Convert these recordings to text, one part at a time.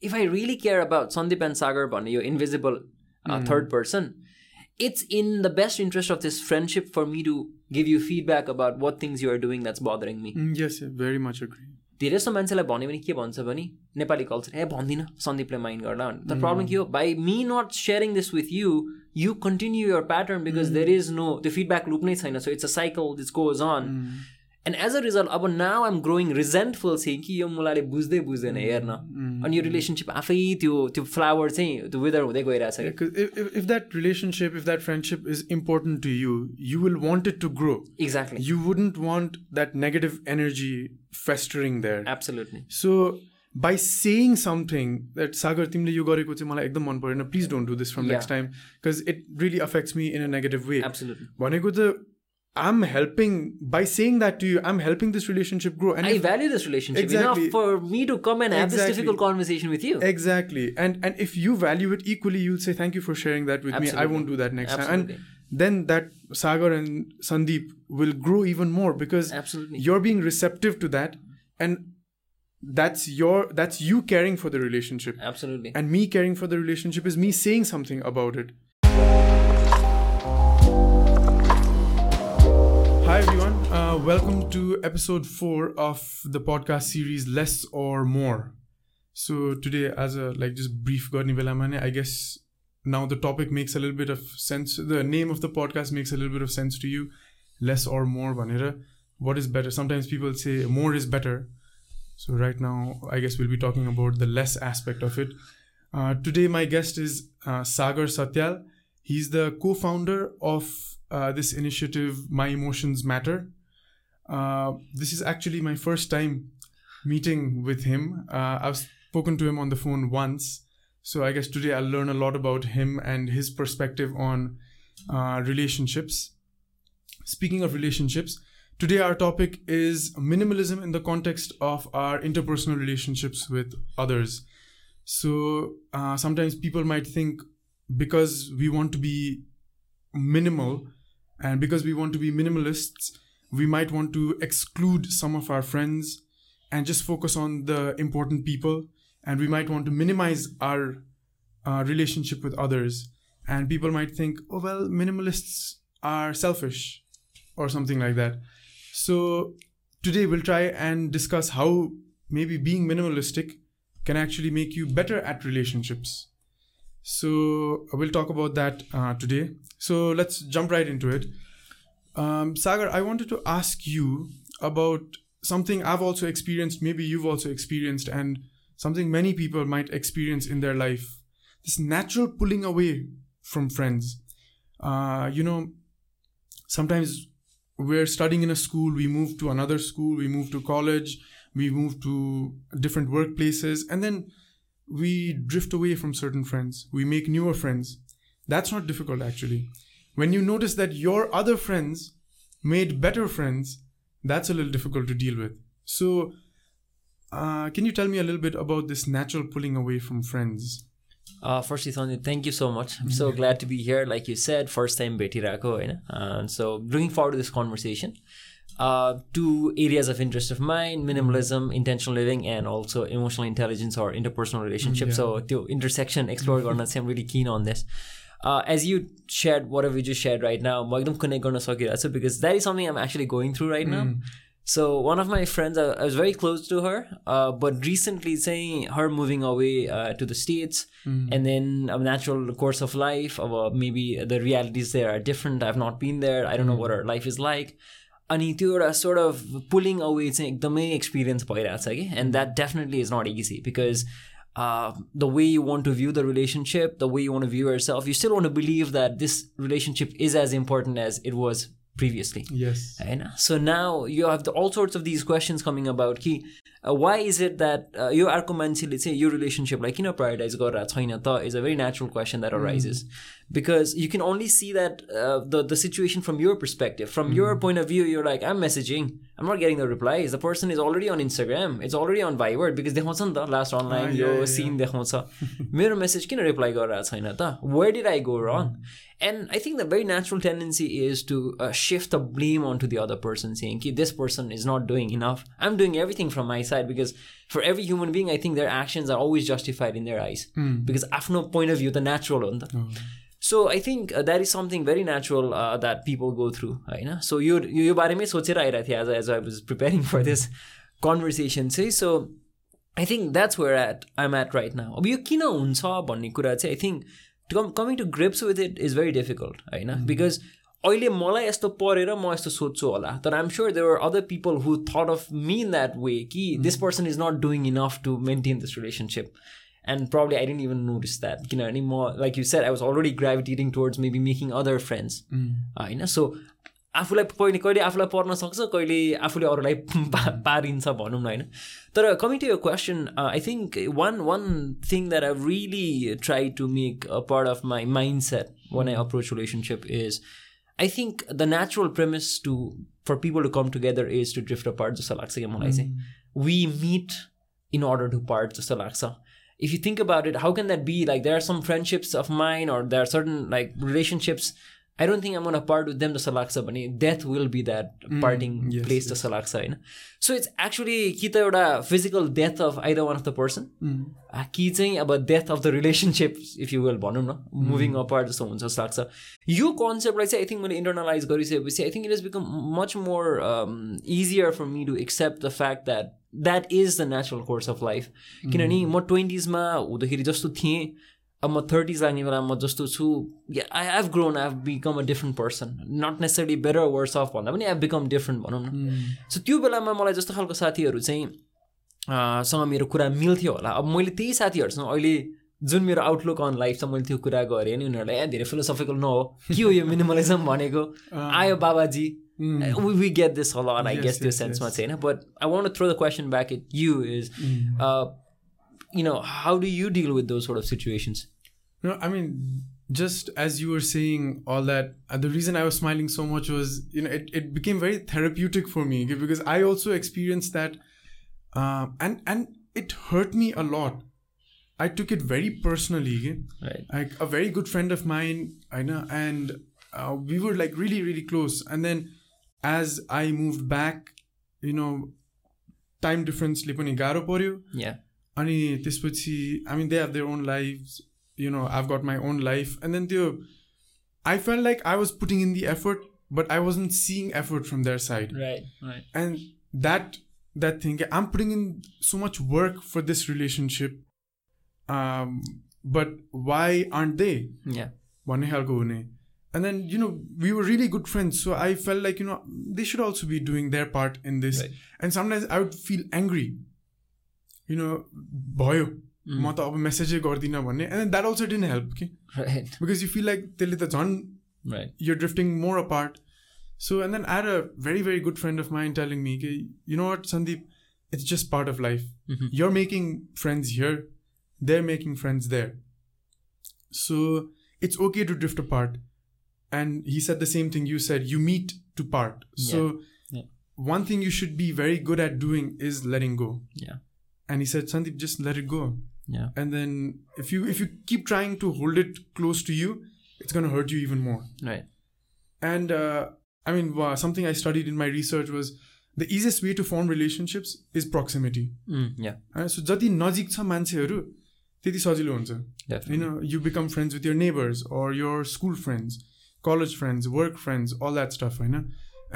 if I really care about Sandeep and Sagar, your invisible third person, it's in the best interest of this friendship for me to give you feedback about what things you are doing that's bothering me. Yes, very much agree. धेरैसम्म मान्छेलाई भन्यो भने के भन्छ भने Nepali culture ए भन्दिनँ सन्दीपले mind गर्ला भन्नु. द प्रब्लम के हो, by me not sharing this with you, you continue your pattern because there is no त्यो फिडब्याक लुप नै छैन. So it's a cycle this goes on and as a result अब now I'm growing resentful thing कि यो मुलाले बुझ्दै बुझ्दैन हेर्न, अनि यो रिलेसनसिप आफै त्यो फ्लावर चाहिँ त्यो वेदर हुँदै गइरहेछ. If that relationship, if that friendship is important to you, you will want it to grow. Exactly, you wouldn't want that negative energy festering there. Absolutely. So by saying something that Sagar timle yo gareko chai malai ekdam man parena, please don't do this from next time because it really affects me in a negative way. Absolutely. Bhaneko ta I'm helping by saying that to you, I'm helping this relationship grow and I value this relationship enough for me to come and have this difficult conversation with you. Exactly. And if you value it equally, you'll say thank you for sharing that with me. I won't do that next time. And then that Sagar and Sandeep will grow even more because you're being receptive to that, and that's you caring for the relationship. Absolutely. And me caring for the relationship is me saying something about it. Hi everyone, welcome to episode 4 of the podcast series Less or More. So today, as a just brief garne bela ma nai, I guess now the topic makes a little bit of sense. The name of the podcast makes a little bit of sense to you. Less or more bhanera. What is better? Sometimes people say more is better. So right now, I guess we'll be talking about the less aspect of it. Today, my guest is Sagar Satyal. He's the co-founder of this initiative, My Emotions Matter. This is actually my first time meeting with him. I've spoken to him on the phone once. So I guess today I'll learn a lot about him and his perspective on relationships. Speaking of relationships, today our topic is minimalism in the context of our interpersonal relationships with others. So sometimes people might think because we want to be minimal and because we want to be minimalists, we might want to exclude some of our friends and just focus on the important people. And we might want to minimize our relationship with others. And people might think, oh, well, minimalists are selfish or something like that. So today we'll try and discuss how maybe being minimalistic can actually make you better at relationships. So we'll talk about that today. So let's jump right into it. Sagar, I wanted to ask you about something I've also experienced, maybe you've also experienced, and something many people might experience in their life. This natural pulling away from friends. Sometimes we're studying in a school, we move to another school, we move to college, we move to different workplaces, and then we drift away from certain friends. We make newer friends. That's not difficult, actually. When you notice that your other friends made better friends, that's a little difficult to deal with. So can you tell me a little bit about this natural pulling away from friends? Firstly, Sandeep, thank you so much. I'm so glad to be here. Like you said, first time bhetirako, you know? So looking forward to this conversation. Two areas of interest of mine, minimalism, intentional living, and also emotional intelligence or interpersonal relationships. So the intersection, explore garna chai, I'm really keen on this. As you shared, whatever you just shared right now, ma ekdam connect garna sakirachhu because that is something I'm actually going through right now. So one of my friends, I was very close to her, but recently saying her moving away to the States and then a natural course of life, maybe the realities there are different. I've not been there. I don't know what her life is like. Ani tyo euta sort of pulling away ekdamai experience bhayirachha ke, and that definitely is not easy because the way you want to view the relationship, the way you want to view yourself, you still want to believe that this relationship is as important as it was previously. Yes. And so now you have all sorts of these questions coming about ki why is it that your argument, let's say your relationship like prioritize is a very natural question that arises because you can only see that the situation from your perspective, from your point of view. You're like, I'm messaging, I'm not getting the replies, the person is already on Instagram, it's already on Viber because dekhauncha ni ta last online scene dekhauncha. Mero message kina reply garira chaina ta, where did I go wrong? And I think the very natural tendency is to shift the blame onto the other person, saying ki this person is not doing enough, I'm doing everything from my side, because for every human being, I think their actions are always justified in their eyes, because afno point of view the natural on So I think that is something very natural that people go through, right? So you bare me sochera aira thiye as I was preparing for this conversation. So I think that's where I'm at right now. Ab yo kina huncha bhanne kura chai, I think coming to grips with it is very difficult, right? Because अहिले मलाई यस्तो परेर म यस्तो सोच्छु होला, तर I'm sure there were other people who thought of me in that way कि this person is not doing enough to maintain this relationship and probably I didn't even notice that, किनभने म like you said I was already gravitating towards maybe making other friends, होइन? So आफूलाई पहिले कहिले आफूलाई पर्न सक्छ, कहिले आफूले अरूलाई पारिन्छ भनौँ न, होइन? तर coming to your question, I think one thing that I really try to make a part of my mindset when I approach relationship is, I think the natural premise for people to come together is to drift apart. We meet in order to part. If you think about it, how can that be? Like, there are some friendships of mine, or there are certain like relationships, I don't think I'm going to part with them. Death will be that parting place. So it's actually a physical death of either one of the person. About death of the relationship, if you will, moving apart. Your concept, I think, when I internalize, I think it has become much more easier for me to accept the fact that is the natural course of life. Because my 20s, I'm 30s, I've grown, I've become a different person. Not necessarily better or worse off, but I've become different. So, त्यो बेलामा मलाई जस्तो खालको साथीहरू चाहिँ सँग मेरो कुरा मिल्थ्यो होला. अब मैले त्यही साथीहरूसँग अहिले जुन मेरो आउटलुक अन लाइफ छ, मैले त्यो कुरा गरेँ अनि उनीहरूलाई धेरै फिलोसफिकल नहो, के हो यो मिनिमलिज्म भनेको, आयो बाबाजी, we get this a lot, I guess, त्यो सेन्समा चाहिँ हैन. But I want to throw the question back at you is, how do you deal with those sort of situations? I mean, just as you were saying all that, the reason I was smiling so much was, it became very therapeutic for me, because I also experienced that, and it hurt me a lot. I took it very personally. Right. Like, a very good friend of mine, I know, and we were like really, really close. And then as I moved back, time difference le pani garo paryo. Yeah. Ani tespachi, I mean, they have their own lives, I've got my own life. And then I felt like I was putting in the effort, but I wasn't seeing effort from their side. Right. And that thing, I'm putting in so much work for this relationship, but why aren't they? Yeah. And then, we were really good friends. So I felt like, they should also be doing their part in this. Right. And sometimes I would feel angry. Bhayo. Ma ta aba message gardina bhanne. And then that also didn't help. Okay? Right. Because you feel like right. You're drifting more apart. So, and then I had a very, very good friend of mine telling me, okay, you know what, Sandeep, it's just part of life. You're making friends here. They're making friends there. So it's okay to drift apart. And he said the same thing you said. You meet to part. So one thing you should be very good at doing is letting go. Yeah. And he said, Sandeep, just let it go. Yeah. And then if you keep trying to hold it close to you, it's going to hurt you even more. Right. And something I studied in my research was the easiest way to form relationships is proximity. Yeah. So jati najik cha mancheharu tyati sajilo huncha. Definitely. You become friends with your neighbors or your school friends, college friends, work friends, all that stuff, right?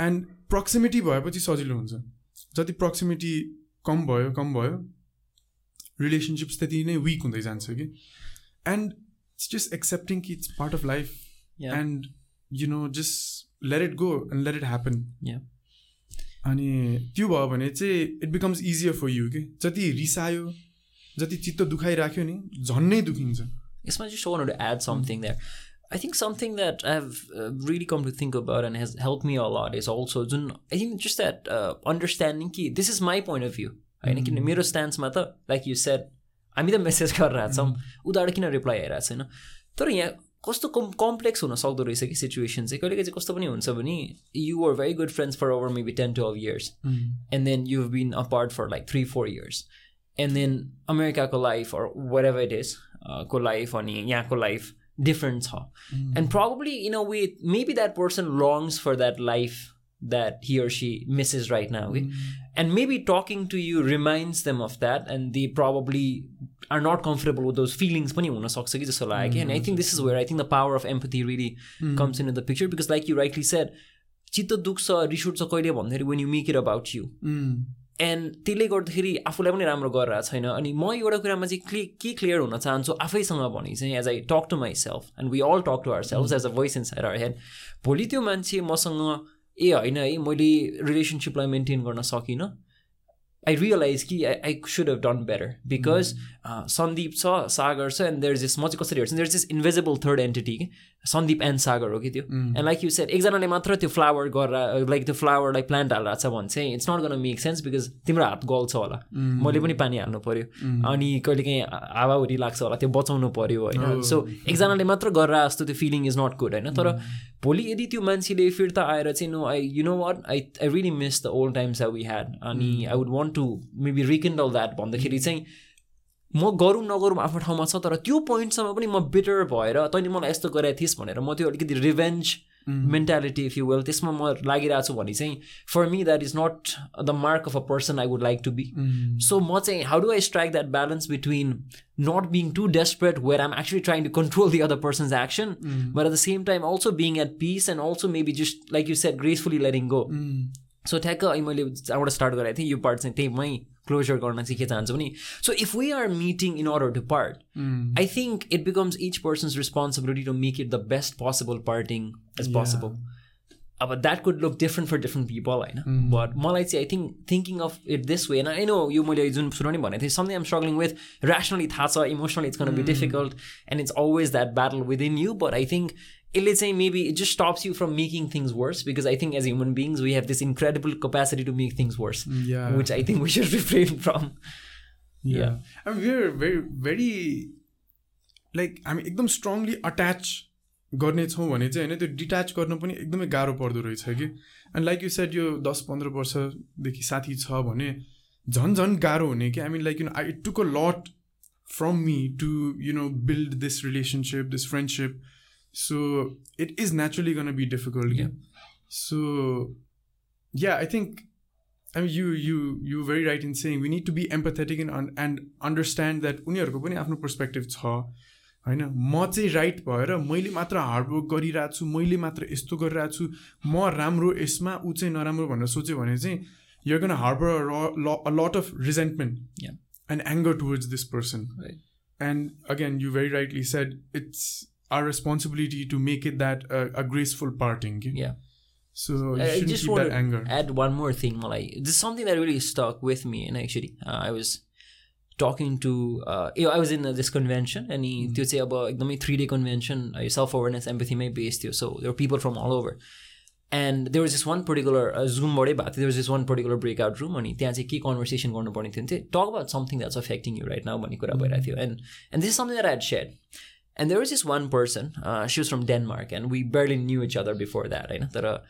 And proximity bhayepachi sajilo huncha. Jati proximity kam bhayo relationships त्यति नै weak हुँदै जान्छ कि. And it's just accepting कि it's part of life. Yeah. And just let it go and let it happen. Yeah. अनि त्यो भयो भने चाहिँ it becomes easier for you कि जति रिसायो, जति चित्त दुखाइराख्यो नि झन् नै दुखिन्छ. यसमा just wanted to add something there. I think something that I've really come to think about and has helped me a lot is also, I think, just that understanding ki this is my point of view. Mero stance ma ta, like you said, I mean, the message garira cham, udara kina reply aira chaina. Tara yaha kasto complex huna sakdo rahaicha ki situation chai kaile kahi kasto pani huncha bhani you were very good friends for over maybe 10-12 years. And then you've been apart for like 3-4 years. And then America ko life or whatever it is, ko life ani yaha ko life different. And probably in a way maybe that person longs for that life that he or she misses right now. And maybe talking to you reminds them of that, and they probably are not comfortable with those feelings. And I think this is where I think the power of empathy really comes into the picture, because like you rightly said, when you make it about you. And त्यसले गर्दाखेरि आफूलाई पनि राम्रो गरिरहेको छैन. अनि म एउटा कुरामा चाहिँ के क्लियर हुन चाहन्छु आफैसँग भने चाहिँ, as I talk to my self and we all talk to our self as a voice inside our head, भोलि त्यो मान्छे मसँग ए होइन है मैले रिलेसनसिपलाई मेन्टेन गर्न सकिनँ, I realized that I should have done better, because Sandeep saw Sagar, and there's this invisible third entity, Sandeep and Sagar. And like you said, the flower plant say it's not going to make sense because timra haat galcha hola, मैले पनि पानी हाल्नु पर्यो अनि कहिले काहीँ हावाहुरी लाग्छ होला, त्यो बचाउनु पर्यो हैन. सो एकजनाले मात्र गरेर जस्तो त्यो फिलिङ इज नट गुड हैन. तर भोलि यदि त्यो मान्छेले फिर्ता आएर चाहिँ no you know what I really miss the old times that we had, अनि I would want to maybe rekindle that भन्दाखेरि चाहिँ म गरौँ नगरौँ आफ्नो ठाउँमा छ, तर त्यो पोइन्टसम्म पनि म बिटर भएर तैँले मलाई यस्तो गरेको थिइस् भनेर म त्यो अलिकति revenge mentality if you will त्यसमा म लागिरहेको छु भने चाहिँ for me that is not the mark of a person I would like to be. So म चाहिँ how do I strike that balance between not being too desperate where I'm actually trying to control the other person's action, but at the same time also being at peace, and also maybe just like you said, gracefully letting go. So I want to start with, I think you part my closure. So if we are meeting in order to part, I think it becomes each person's responsibility to make it the best possible parting as possible. But that could look different for different people, I know. But Malachi, I think thinking of it this way, and I know you it's something I'm struggling with rationally, emotionally it's going to be difficult, and it's always that battle within you. But I think maybe it just stops you from making things worse, because I think as human beings we have this incredible capacity to make things worse, which I think we should refrain from. I mean, we're very, very एकदम strongly attached गर्नेछौँ भने चाहिँ होइन, त्यो detach गर्नु पनि एकदमै गाह्रो पर्दो रहेछ कि. एन्ड लाइक यु सेड यो 10-15 वर्षदेखि साथी छ भने झन् झन् गाह्रो हुने कि. I mean like you know it took a lot from me to you know build this relationship, this friendship. So it is naturally gonna be difficult कि. So yeah I think I mean you very right in saying we need to be empathetic and understand that उनीहरूको पनि आफ्नो perspective छ होइन. म चाहिँ right भएर मैले मात्र हार्डवर्क गरिरहेको छु, मैले मात्र यस्तो गरिरहेको छु, म राम्रो यसमा ऊ चाहिँ नराम्रो भनेर सोच्यो भने चाहिँ you are gonna harbour a lot of resentment and anger towards this person. And again you very rightly said it's our responsibility to make it that a graceful parting. So I just want to add one more thing, Malai. This is something that really stuck with me, and actually I was talking to I was in this convention, and त्यो चाहिँ अब एकदमै 3-day convention, self awareness empathy मै based थियो. So there were people from all over, and there was this one particular Zoom बाट बात, there was this one particular breakout room, अनि त्यहाँ चाहिँ के कन्भर्सेसन गर्नुपर्ने थियो नि talk about something that's affecting you right now भन्ने कुरा भइरहेको थियो. And this is something that I had shared, and there was this one person, she was from Denmark, and we barely knew each other before that, right?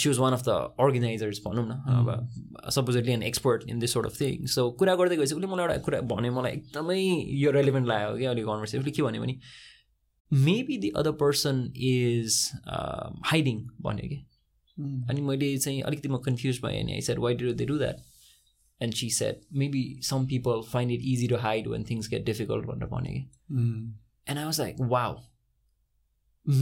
She was one of the organizers, supposedly an expert in this sort of thing. So कुरा गर्दै गएपछि उसले मलाई एउटा कुरा भन्यो, मलाई एकदमै यो रेलिभेन्ट लाग्यो क्या अलिक कन्भर्सेसन. उसले के भन्यो भने maybe the other person is hiding भन्यो कि. अनि मैले चाहिँ अलिकति म कन्फ्युज भएँ, अनि I said why do they do that, and she said maybe some people find it easy to hide when things get difficult भनेर भन्यो कि. And I was like wow,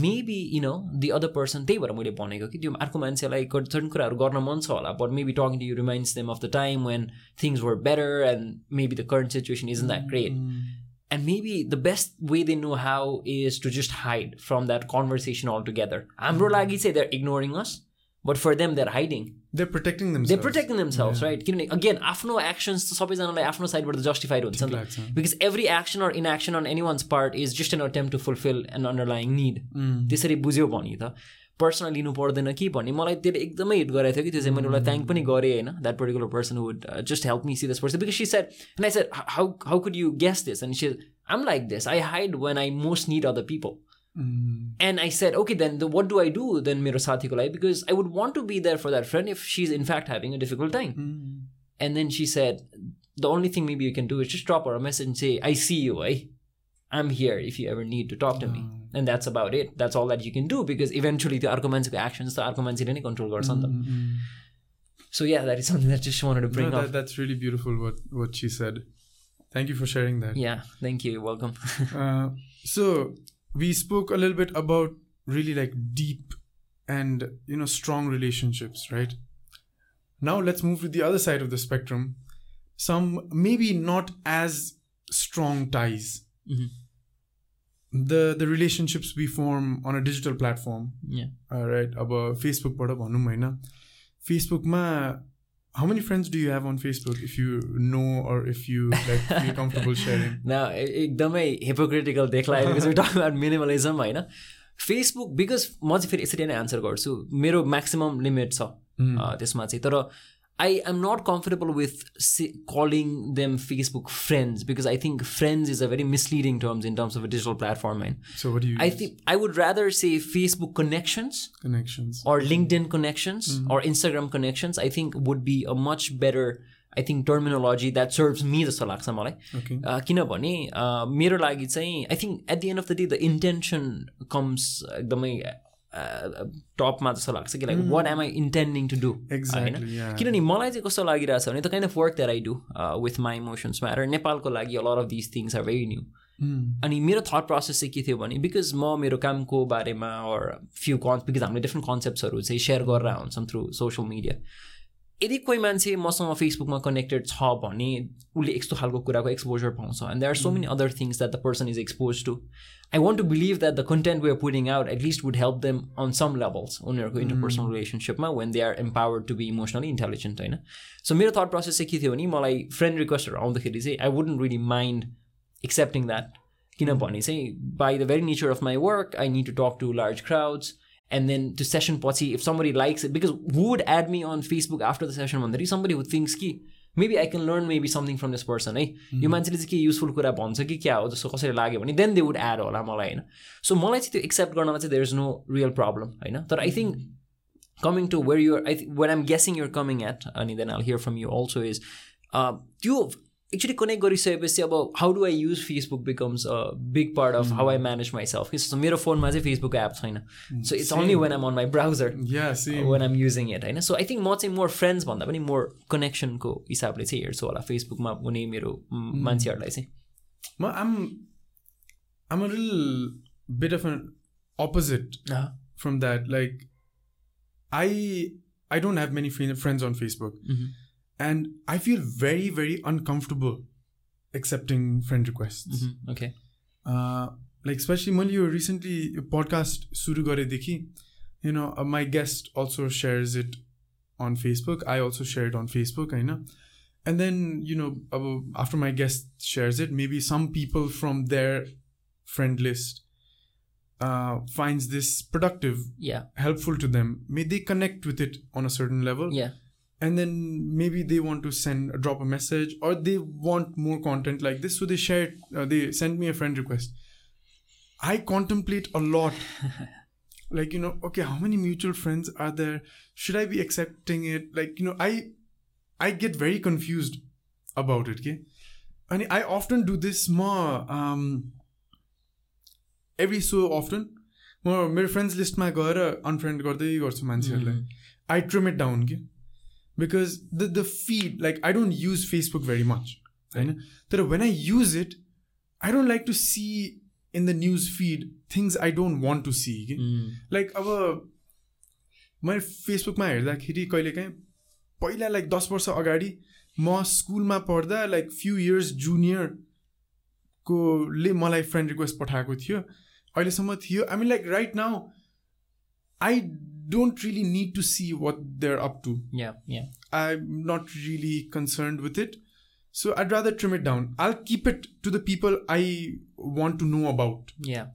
maybe you know the other person, त्यही भएर मैले भनेको कि त्यो अर्को मान्छेलाई सर्टन कुराहरू गर्न मन छ होला, but maybe talking to you reminds them of the time when things were better, and maybe the current situation is in that great, and maybe the best way they know how is to just hide from that conversation Al together. हाम्रो लागि चाहिँ they're ignoring us, but for them they're hiding, they're protecting themselves right. Again, आफ्नो actions to सबैजनालाई आफ्नो साइडबाट justified हुन्छ नि, because every action or inaction on anyone's part is just an attempt to fulfill an underlying need. त्यसरी बुझ्यो भने त पर्सनल लिनु पर्दैन कि भन्ने मलाई त्यसले एकदमै हिट गरेको थियो कि. त्यो चाहिँ मैले उसलाई थ्याङ्क पनि गरेँ होइन, that particular person would just help me see this person, because she said and I said how could you guess this, and C I'm like this, I hide when I most need other people. And I said, okay, then what do I do then, mero sathi ko lai, because I would want to be there for that friend if she's in fact having a difficult time. And then she said, the only thing maybe you can do is just drop her a message and say, I see you, I'm here if you ever need to talk to me. And that's about it. That's all that you can do, because eventually the arguments, the actions, the arguments, they control. So yeah, that is something that I just wanted to bring up. That's really beautiful what she said. Thank you for sharing that. Yeah, thank you. You're welcome. So we spoke a little bit about really like deep and, you know, strong relationships, right? Now let's move to the other side of the spectrum. Some maybe not as strong ties. Mm-hmm. The relationships we form on a digital platform. Yeah. Right. About Facebook, Facebook ma, how many friends do you have on Facebook, if you know or if you like feel comfortable sharing? Now, एकदमै hypocritical देख्ला because we're talking about minimalism, हैन? Facebook, because म चाहिँ फेरि यसरी नै answer गर्छु, मेरो maximum limit छ त्यसमा चाहिँ, तर I am not comfortable with calling them Facebook friends, because I think friends is a very misleading term in terms of a digital platform. Man. So what do you use? I think I would rather say Facebook connections or LinkedIn connections or Instagram connections, I think would be a much better, I think, terminology that serves me the salaksa malai. Okay. Kinabhane, mero lagi chahi, I think at the end of the day, the intention comes top ma jasto लाग्छ कि like what am I intending to do? Exactly. Yeah. किनभने मलाई चाहिँ कस्तो लागिरहेछ भने the kind of work that I do with My Emotions Matter नेपालको लागि a lot of these things are very new. अनि मेरो thought process चाहिँ के थियो भने because म मेरो कामको बारेमा or few because हामीले different conceptsहरु चाहिँ share गरेर हुन्छौं through social media. यदि कोही मान्छे मसँग फेसबुकमा कनेक्टेड छ भने उले यस्तो खालको कुराको एक्सपोजर पाउँछ and there are so many other things that the person is exposed to. I want to believe that the content we are putting out at least would help them on some levels उनीहरूको interpersonal relationshipमा when they are empowered to be emotionally intelligent, Hahn? So मेरो thought process चाहिँ के थियो भने मलाई friend requestहरू आउँदाखेरि चाहिँ I wouldn't really mind accepting that, किनभने चाहिँ by the very nature of my work I need to talk to large crowds. And then to session potty, if somebody likes it, because who would add me on Facebook after the session one? There is somebody who thinks ki maybe I can learn maybe something from this person. Eh? You mentioned it's useful kura bonsa ki kya ho jasto kasari lagyo bhane, then they would add all malai na. So malai chahi to accept garna ma chahi there is no real problem, haina. But I think coming to where you are, what I'm guessing you're coming at, and then I'll hear from you also is you actually connect गरिसकेपछि अब how do I use Facebook becomes a big part of how I manage myself. So मेरो फोनमा चाहिँ Facebook app छैन. So it's only when I'm on my browser. Yeah, see. When I'm using it, हैन? So I think म चाहिँ more friends भन्दा पनि more connection को हिसाबले चाहिँ हेर्छु होला फेसबुकमा हुने मेरो मान्छेहरुलाई चाहिँ. म I'm a little bit of an opposite from that. Like I don't have many friends on Facebook. Mm-hmm. And I feel very, very uncomfortable accepting friend requests. Mm-hmm. Okay. Like especially when you recently podcast Suru Gare Dekhi, you know, my guest also shares it on Facebook. I also share it on Facebook, I know. And then, you know, after my guest shares it, maybe some people from their friend list finds this productive, helpful to them. May they connect with it on a certain level. Yeah. And then maybe they want to drop a message, or they want more content like this. So they share it, they send me a friend request. I contemplate a lot. Like, you know, okay, how many mutual friends are there? Should I be accepting it? Like, you know, I get very confused about it. Okay? And I often do this more, every so often. More my friends list ma gaera unfriend gardai garchu mancheharulai. I trim it down. Okay? Because the feed, like I don't use Facebook very much. Right? But when I use it, I don't like to see in the news feed things I don't want to see. Okay? Like अब my Facebook मा हेर्दाखेरि कहिलेकाहीँ पहिला like 10 वर्ष अगाडि म स्कुलमा पढ्दा like few years junior को ले मलाई friend request पठाएको थियो अहिलेसम्म थियो. I mean like right now I don't really need to see what they're up to. Yeah. I'm not really concerned with it. So I'd rather trim it down. I'll keep it to the people I want to know about. Yeah.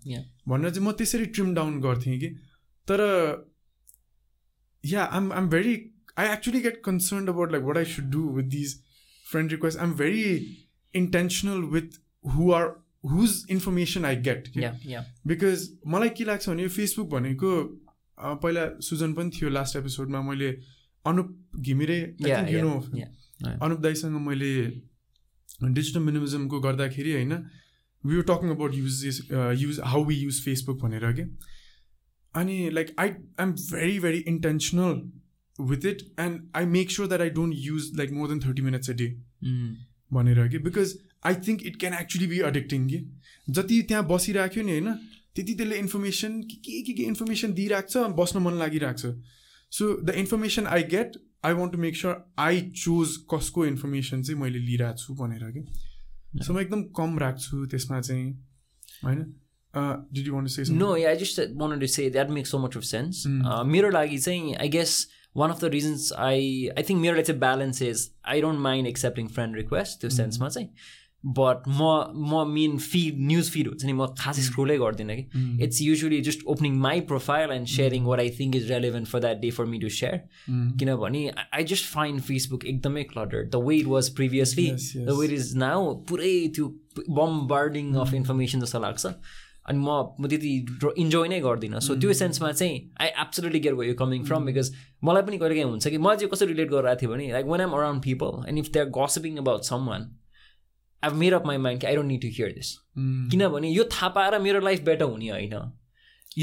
भन्ने चाहिँ म त्यसरी trim down गर्थेँ कि तर yeah, I'm very, I actually get concerned about like what I should do with these friend requests. I'm very intentional with whose information I get. Okay? Yeah. Because मलाई के लाग्छ भने Facebook भनेको पहिला सुजन पनि थियो लास्ट एपिसोडमा मैले अनुप घिमिरे you know अनुप दाइसँग मैले डिजिटल मिनिमलिज्मको गर्दाखेरि हैन we were talking about how we use Facebook भनेर के अनि like I'm very very intentional with it, and I make sure that I don't use like more than 30 minutes a day. Because I think it can actually be addicting. जति त्यहाँ बसिराख्यो नि हैन त्यति त्यसले information के information दिइराख्छ अनि बस्न मन लागिराख्छ. So the information I get, I want to make sure I choose कसको इन्फर्मेसन चाहिँ मैले लिइराख्छु भनेर के. So म एकदम कम राख्छु त्यसमा चाहिँ हैन. Did you want to say something? No, yeah, I just wanted to say that makes so much of sense. Mirror lagi saying, I guess one of the reasons I think mirror like a balance is I don't mind accepting friend requests to sense ma say, but more mean feed news feed it's any more khasi scroll gardina ke. It's usually just opening my profile and sharing what I think is relevant for that day for me to share. Kinabhani I just find Facebook ekdamai cluttered the way it was previously, the way it is now, purai tyo bombarding of information jasto lagcha. And म त्यति enjoy नै गर्दिनँ. सो त्यो सेन्समा चाहिँ I absolutely get where you coming from because मलाई पनि कहिले काहीँ हुन्छ कि मलाई चाहिँ कसरी रिलेट गरिरहेको थियो भने like when I'm around people and if they are gossiping about someone I have made up my mind कि I don't need to hear this. किनभने यो थाहा पाएर मेरो लाइफ बेटर हुने होइन.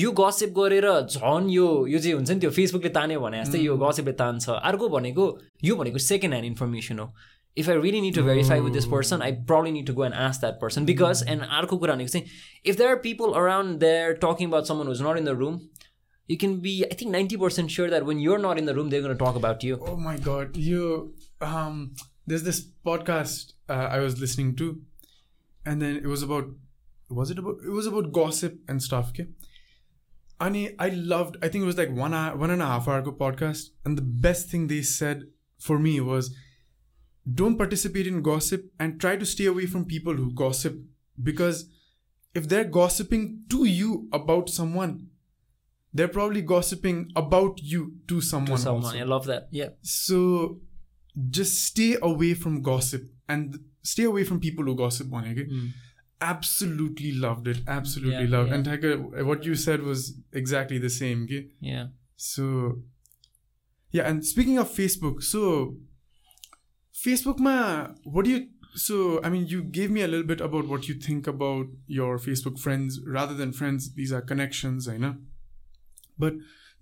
यो गसिप गरेर झन् यो जे हुन्छ नि त्यो फेसबुकले तान्यो भने जस्तै यो गसिपले तान्छ. अर्को भनेको यो भनेको सेकेन्ड ह्यान्ड इन्फर्मेसन हो. If I really need to verify with this person, I probably need to go and ask that person. Because, and Arko Kurani saying, if there are people around there talking about someone who's not in the room, you can be, I think, 90% sure that when you're not in the room, they're going to talk about you. Oh my God. There's this podcast I was listening to. And then it was about, it was about gossip and stuff. Okay? And I think it was like 1.5 hour ago podcast. And the best thing they said for me was, don't participate in gossip and try to stay away from people who gossip, because if they're gossiping to you about someone, they're probably gossiping about you to someone. I love that. Yeah. So just stay away from gossip and stay away from people who gossip on you. Absolutely loved it. Absolutely loved. Yeah. And Tiger, what you said was exactly the same. Okay? Yeah. So yeah, and speaking of Facebook, so Facebook ma, what do you... So, I mean, you gave me a little bit about what you think about your Facebook friends. Rather than friends, these are connections, I know. But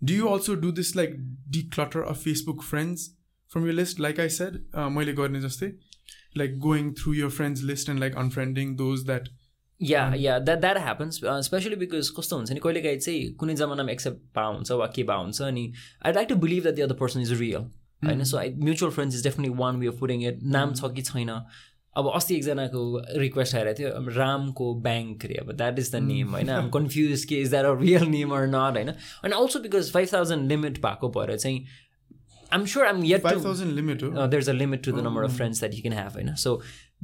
do you also do this, like, declutter of Facebook friends from your list? Like I said, like going through your friends list and, like, unfriending those that... Yeah, that happens, especially because kosto huncha ni kaile kahi chai kunai jamanama accept pauncha wa ke pauncha ani I'd like to believe that the other person is real. So mutual friends is definitely one way of putting it. Naam cha ki chaina. अब अस्ति एकजनाको request आएर थियो रामको bank रे. अब that is the name होइन. I'm confuse कि is that a real name or not होइन. एन्ड अल्सो बिकज 5,000 लिमिट भएको भएर चाहिँ I'm sure I'm yet 5,000 limit there is a limit to the number of friends that you can have होइन. So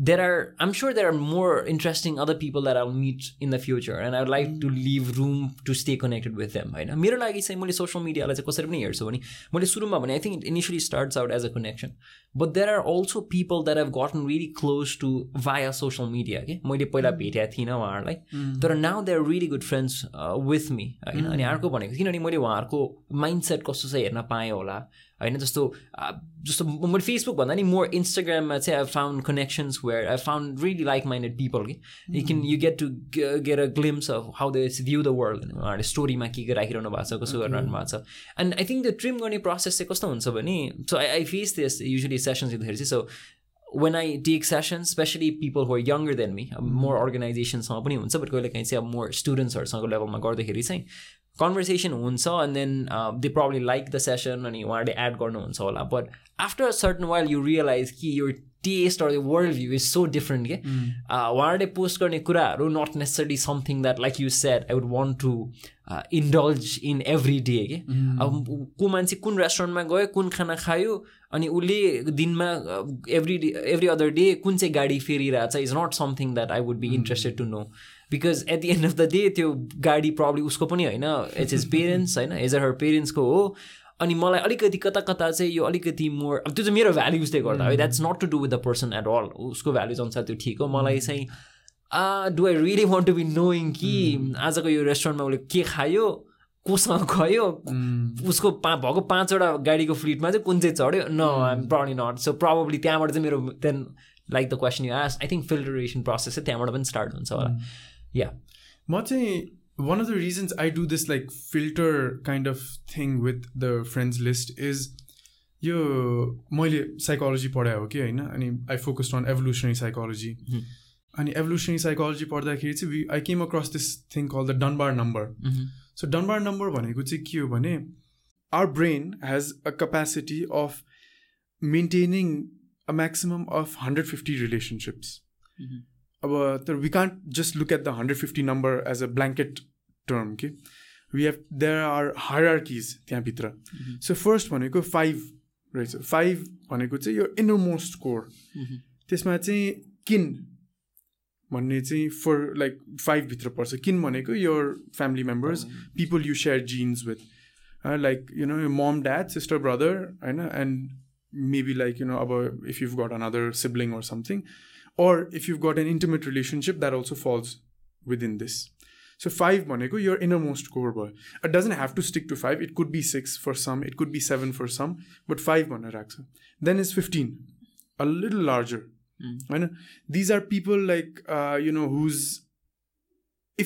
there are I'm sure there are more interesting other people that I will meet in the future and I would like to leave room to stay connected with them होइन. मेरो लागि चाहिँ मैले social मिडियालाई चाहिँ कसरी पनि हेर्छु भने मैले सुरुमा भने I think it initially starts out as a connection. But there are also people that I've gotten really close to via social media. Okay? मैले पहिला भेटेको थिइनँ उहाँहरूलाई तर now they're really good friends with me. होइन अनि अर्को भनेको किनभने मैले उहाँहरूको माइन्डसेट कस्तो छ हेर्न पाएँ होला होइन. जस्तो मैले फेसबुक भन्दा नि मोर इन्स्टाग्राममा चाहिँ I found connections where I found really like minded people कि you get to get a glimpse of how they view the world उहाँहरूले स्टोरीमा के राखिरहनु भएको छ कसो गरिरहनु भएको छ. And I think the trim गर्ने प्रोसेस चाहिँ कस्तो हुन्छ भने so I face this usually sessions हेर्दाखेरि चाहिँ सो when I take sessions, especially people who are younger than me, more organizations-sama पनि हुन्छ but कहिले काहीँ चाहिँ अब more students-हरूसँगको लेभलमा गर्दाखेरि चाहिँ conversation हुन्छ and then they probably like the session अनि उहाँहरूले add गर्नुहुन्छ होला. But after a certain while you realize कि your taste or your worldview is so different के उहाँहरूले पोस्ट गर्ने कुराहरू not necessarily something that like you said I would want to indulge in every day के. अब को मान्छे कुन रेस्टुरेन्टमा गयो कुन खाना खायो अनि उसले दिनमा एभ्री अदर डे कुन चाहिँ गाडी फेरिरहेछ is not something that I would be interested to know because at the end of the day त्यो गाडी प्रब्लम उसको पनि होइन इट्स हिज पेरेन्ट्स होइन हिज अर हर पेरेन्ट्सको हो. अनि मलाई अलिकति कता कता चाहिँ यो अलिकति मोर अब त्यो चाहिँ मेरो भ्याल्युजले गर्दा है. That's not to do with the person at all. उसको भ्याल्युज अनुसार त्यो ठिक हो. मलाई चाहिँ do I really want to be knowing कि आजको यो रेस्टुरेन्टमा उसले के खायो कोसँग गयो उसको भएको पाँचवटा गाडीको फ्लिटमा चाहिँ कुन चाहिँ चढ्यो. No I'm proudly not. So probably त्यहाँबाट चाहिँ मेरो then like the question you ask I think filtration process चाहिँ त्यहाँबाट पनि स्टार्ट हुन्छ होला. या म चाहिँ one of the reasons I do this like filter kind of thing with the friends list is यो मैले साइकोलोजी पढाएँ हो कि होइन, अनि I focused on evolutionary psychology. अनि एभोल्युसनरी साइकोलोजी पढ्दाखेरि चाहिँ I came across this thing कल the Dunbar number. So Dunbar number भनेको चाहिँ के हो भने our brain has a capacity of maintaining a maximum of 150 relationships. अब तर we can't just look at the 150 number as a blanket term कि we have there are hierarchies त्यहाँभित्र. So first भनेको 5 रहेछ. 5 भनेको चाहिँ यो इनर मोस्ट कोर, त्यसमा चाहिँ किन भन्ने चाहिँ फर लाइक 5 भित्र पर्छ. किन भनेको your family members, people you share genes with, like you know mom dad sister brother होइन, and maybe like you know अब if you've got another sibling or something, or if you've got an intimate relationship, that also falls within this. So 5 भनेको your innermost core भयो. It doesn't have to stick to 5. It could be 6 for some. It could be 7 for some. But 5 भनेर राख्छ. Then is 15. A little larger. Mm. These are people like, you know, who's...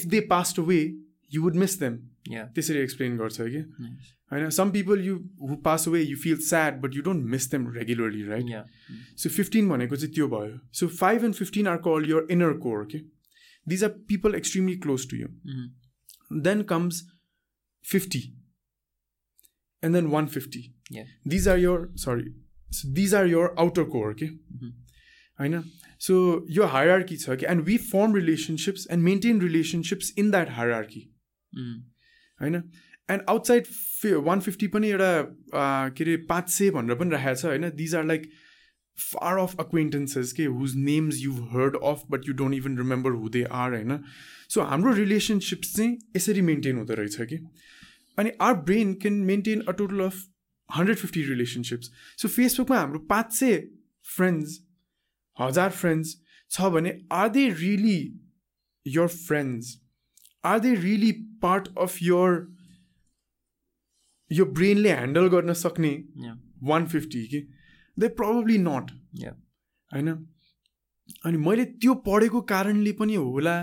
If they passed away, you would miss them. Yeah. त्यसरी explain गर्छ कि. Nice. Some people who pass away, you feel sad, but you don't miss them regularly, right? Yeah. So 15 भनेको चाहिँ त्यो भयो. So 5 and 15 are called your inner core, okay? These are people extremely close to you. Mm-hmm. Then comes 50. And then 150. Yeah. These are your outer core, okay? Mm-hmm. So your hierarchy is okay, and we form relationships and maintain relationships in that hierarchy. Mm. And outside 150 पनि एउटा के अरे 500 भनेर पनि राखेको छ हैन. These are like far off acquaintances के whose names you've heard of but you don't even remember who they are Hahn. So हाम्रो relationships चाहिँ यसरी मेन्टेन हुँदो रहेछ कि, अनि our brain can maintain a total of 150 relationships. So Facebook मा हाम्रो 500 friends, 1000 friends छ भने are they really your friends? Are they really part of your brain ले handle गर्न सक्ने 150 के? They probably not. Yeah. हैन. अनि मैले त्यो पढेको कारणले पनि होला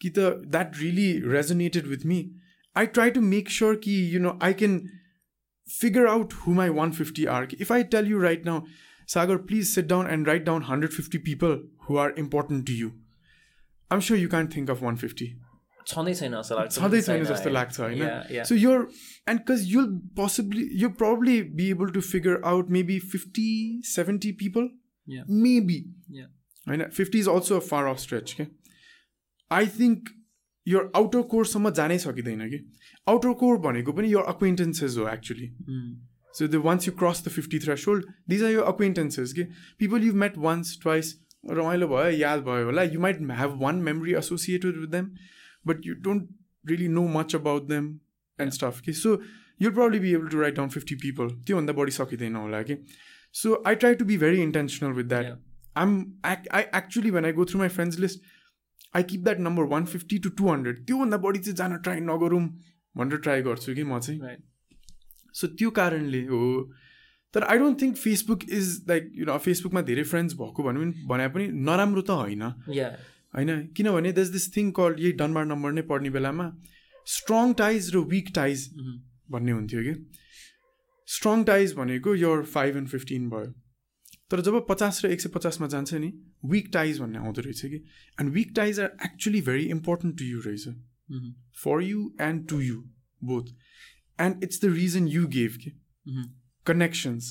कि त that really resonated with me. I try to make sure कि you know I can figure out who my 150 are. If I tell you right now, Sagar, please sit down and write down 150 people who are important to you, I'm sure you can't think of 150. छँदै छैन जस्तो लाग्छ हैन. So your and because you probably be able to figure out maybe 50 70 people, maybe, हैन. 50 is also a far off stretch के. I think your outer core सम्म जानै सकिदैन के. Outer core भनेको पनि your acquaintances हो actually. So once you cross the 50 threshold, these are your acquaintances के, people you've met once, twice, रमाइलो भयो, याद भयो होला, you might have one memory associated with them, but you don't really know much about them and stuff. Okay? So you'll probably be able to write down 50 people. So I try to be very intentional with that. Yeah. I actually, when I go through my friends list, I keep that number 150 to 200. Right. So त्यो कारणले हो. But I don't think Facebook is like, you know, Facebook ma धेरै friends भएको भने पनि नराम्रो त होइन. Yeah. हैन, किनभने there's this thing called यही डनबार नम्बर नै पढ्ने बेलामा स्ट्रङ टाइज र विक टाइज भन्ने हुन्थ्यो कि. स्ट्रङ टाइज भनेको योर 5 एन्ड 15 भयो, तर जब 50 र 150मा जान्छ नि विक टाइज भन्ने आउँदो रहेछ कि. And weak ties are actually very important to you रहेछ, for you and to you both. And it's the reason you gave कि connections,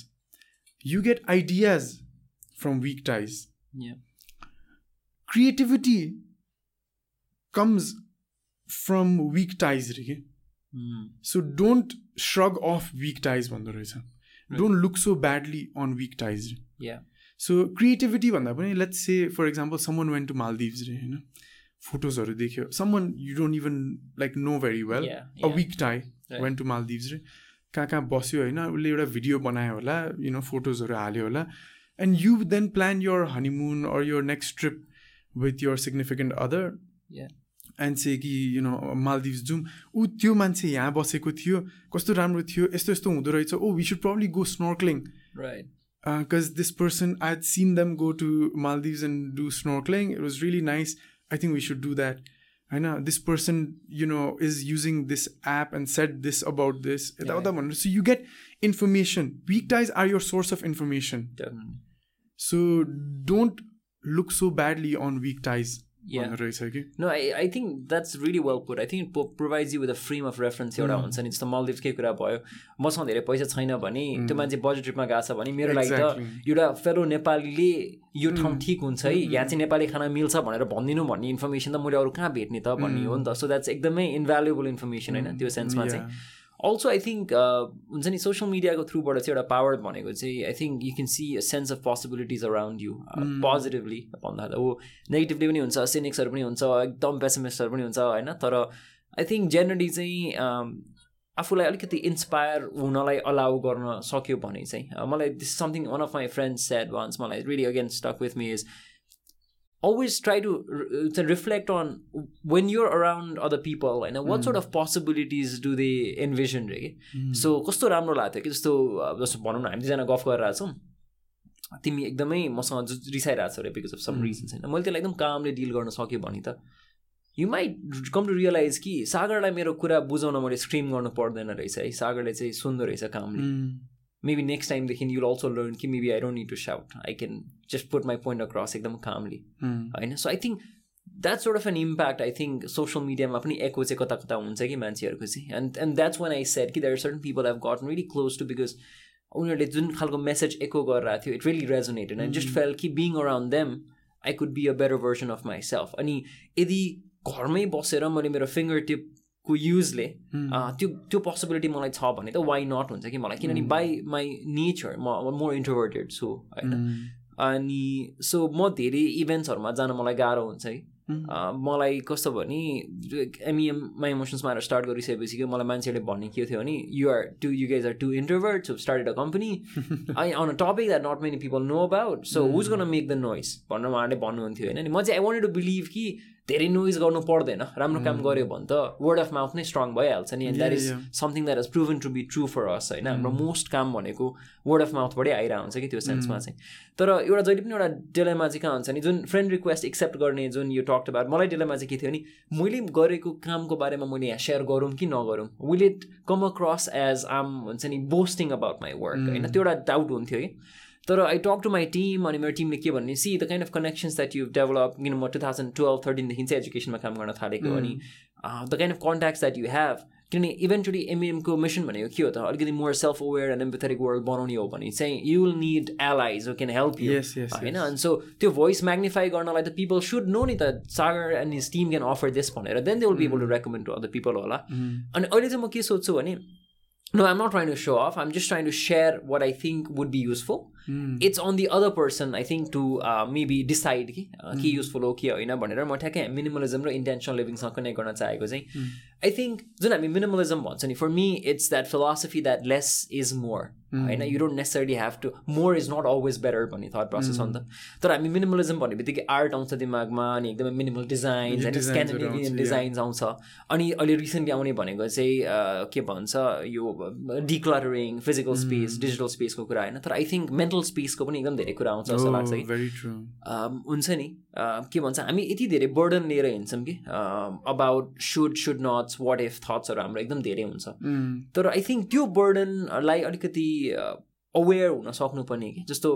you get ideas from weak ties. Creativity comes from weak ties. So don't shrug off weak ties. Don't look so badly on weak ties. Yeah. So creativity, let's say, for example, someone went to Maldives. Photos are there. Someone you don't even like know very well. A weak tie went to Maldives. Kaka bosyo haina, ule euta video banayo hola, you know, photos haru halyo hola, and you then plan your honeymoon or your next trip with your significant other, and say कि you know Maldives जाऊँ, ऊ त्यो मान्छे यहाँ बसेको थियो, कस्तो राम्रो थियो, यस्तो यस्तो हुँदो रहेछ, oh we should probably go snorkeling, right? Because this person, I had seen them go to Maldives and do snorkeling, it was really nice, I think we should do that. I know this person, you know, is using this app and said this about this. Yeah, the other one. So you get information. Weak ties are your source of information. Yeah. So don't look so badly on weak ties. Yeah. No, I think that's really well put. I think it provides you with a frame of reference. And it's the Maldives ke kura bhayo. Maसँग धेरै पैसा छैन भने त्यो मान्छे budget ट्रिपमा गएको छ भने मेरो लागि त एउटा फेलो नेपालीले यो ठाउँ ठीक हुन्छ है, यहाँ चाहिँ नेपाली खाना मिल्छ भनेर भन्दिनु भन्ने इन्फर्मेसन त मैले अरू कहाँ भेट्ने त भन्ने हो नि त. सो द्याट्स एकदमै इन्भ्यालुएबल इन्फर्मेसन हैन त्यो सेन्समा चाहिँ. Also, I think social media go through but it's a power bhaneko chai I think you can see a sense of possibilities around you positively bhanda ho negatively pani huncha, cynics haru pani huncha, ekdam pessimists haru pani huncha haina, tara I think generally chai आफूलाई अलिकति inspire हुनलाई allow गर्न सक्यो भने चाहिँ मलाई this something one of my friends said once मलाई really again stuck with me is always try to reflect on when you're around other people and what sort of possibilities do they envision, right? So kasto ramro लाग्थ्यो कि जस्तो जस्तो भनौँ न हामी दुईजना गफ गरेर आछौँ, तिमी एकदमै मसँग रिसाइरहेको छौ रे because of some reasons हैन, मैले त्यसलाई एकदम कामले डिल गर्न सके भने त you might come to realize कि सागरलाई मेरो कुरा बुझाउन मैले स्ट्रीम गर्नु पर्दैन रहेछ है, सागरले चाहिँ सुन्दो रहेछ कामले. Maybe next time you'll also learn that maybe I don't need to shout. I can just put my point across ekdam calmly. So I think that's sort of an impact. I think social media ma pani echo chai kata kata huncha ki mancheharuko chai. And that's when I said that there are certain people I've gotten really close to because unharule jun khalko message echo garera thyo, it really resonated. And I just felt that being around them, I could be a better version of myself. Ani yadi gharmai basera male mero fingertip को युजले त्यो possibility मलाई छ भने त वाइ नट हुन्छ कि मलाई, किनभने बाई माई नेचर म मोर इन्ट्रोभर्टेड छु होइन, अनि सो म धेरै इभेन्ट्सहरूमा जान मलाई गाह्रो हुन्छ है. मलाई कस्तो भने एमइएम माई इमोसन्समा स्टार्ट गरिसकेपछि कि मलाई मान्छेहरूले भन्ने के थियो भने you guys are two introverts who started a company on a topic that not many people know about, so who's gonna make the noise भनेर उहाँहरूले भन्नुहुन्थ्यो होइन. म चाहिँ आई वान्टेड टु बिलिभ कि धेरै नोइज गर्नु पर्दैन, राम्रो काम गऱ्यो भने त वर्ड अफ माउथ नै स्ट्रङ भइहाल्छ नि. And that is something that is proven to be true for us होइन, हाम्रो मोस्ट काम भनेको वर्ड अफ माउथबाटै आइरहेको हुन्छ कि त्यो सेन्समा चाहिँ. तर एउटा जहिले पनि एउटा डेलेमा चाहिँ कहाँ हुन्छ नि, जुन फ्रेन्ड रिक्वेस्ट एक्सेप्ट गर्ने जुन यो टक्ट अबाउट, मलाई डेलेमा चाहिँ के थियो नि मैले गरेको कामको बारेमा मैले यहाँ सेयर गरौँ कि नगरौँ, will it come across as आम हुन्छ नि बोस्टिङ अबाउट माई वर्क होइन, त्यो एउटा डाउट हुन्थ्यो कि. तर आई टक टु माई टिम अनि मेरो टिमले के भन्ने see the kind of connections that you develop, किन म 2012-13 चाहिँ एजुकेसनमा काम गर्न थालेको अनि the kind of contacts that you have, किनभने इभेन्चुली एमइएमको मिसन भनेको के हो त अलिकति more self aware and empathetic world बनाउने हो भने चाहिँ you will need allies who can help you होइन. अनि सो त्यो भोइस म्याग्निफाई गर्नलाई त पिपल सुड नो नि त Sagar and his team can offer this भनेर, then they will be able to recommend to other people होला. अनि अहिले चाहिँ म के सोच्छु भने no, I'm not trying to show off. I'm just trying to share what I think would be useful. It's on the other person, I think, to maybe decide ki useful ho ki hoina bhanera. Ma thyakai minimalism ra intentional living sa connect garna chaheko chai. I think jun hami minimalism bhanchha ni, for me it's that philosophy that less is more. Hahn, you don't necessarily have to, more is not always better भन्ने thought process हो नि त. तर हामी minimalism भन्ने बित्तिकै art आउँछ दिमागमा अनि एकदमै minimal designs and Scandinavian designs आउँछ. अनि अहिले रिसेन्टली आउने भनेको चाहिँ के भन्छ यो decluttering, physical space, digital space को कुरा हैन. तर I think mental space को पनि एकदम धेरै कुरा आउँछ जस्तो लाग्छ कि. Very true. हुन्छ नि के भन्छ हामी यति धेरै burden लिएर हिँड्छौँ कि about should nots, what if thoughts हाम्रो एकदम धेरै हुन्छ. तर I think त्यो burdenलाई अलिकति aware हुन सक्नुपर्ने कि जस्तो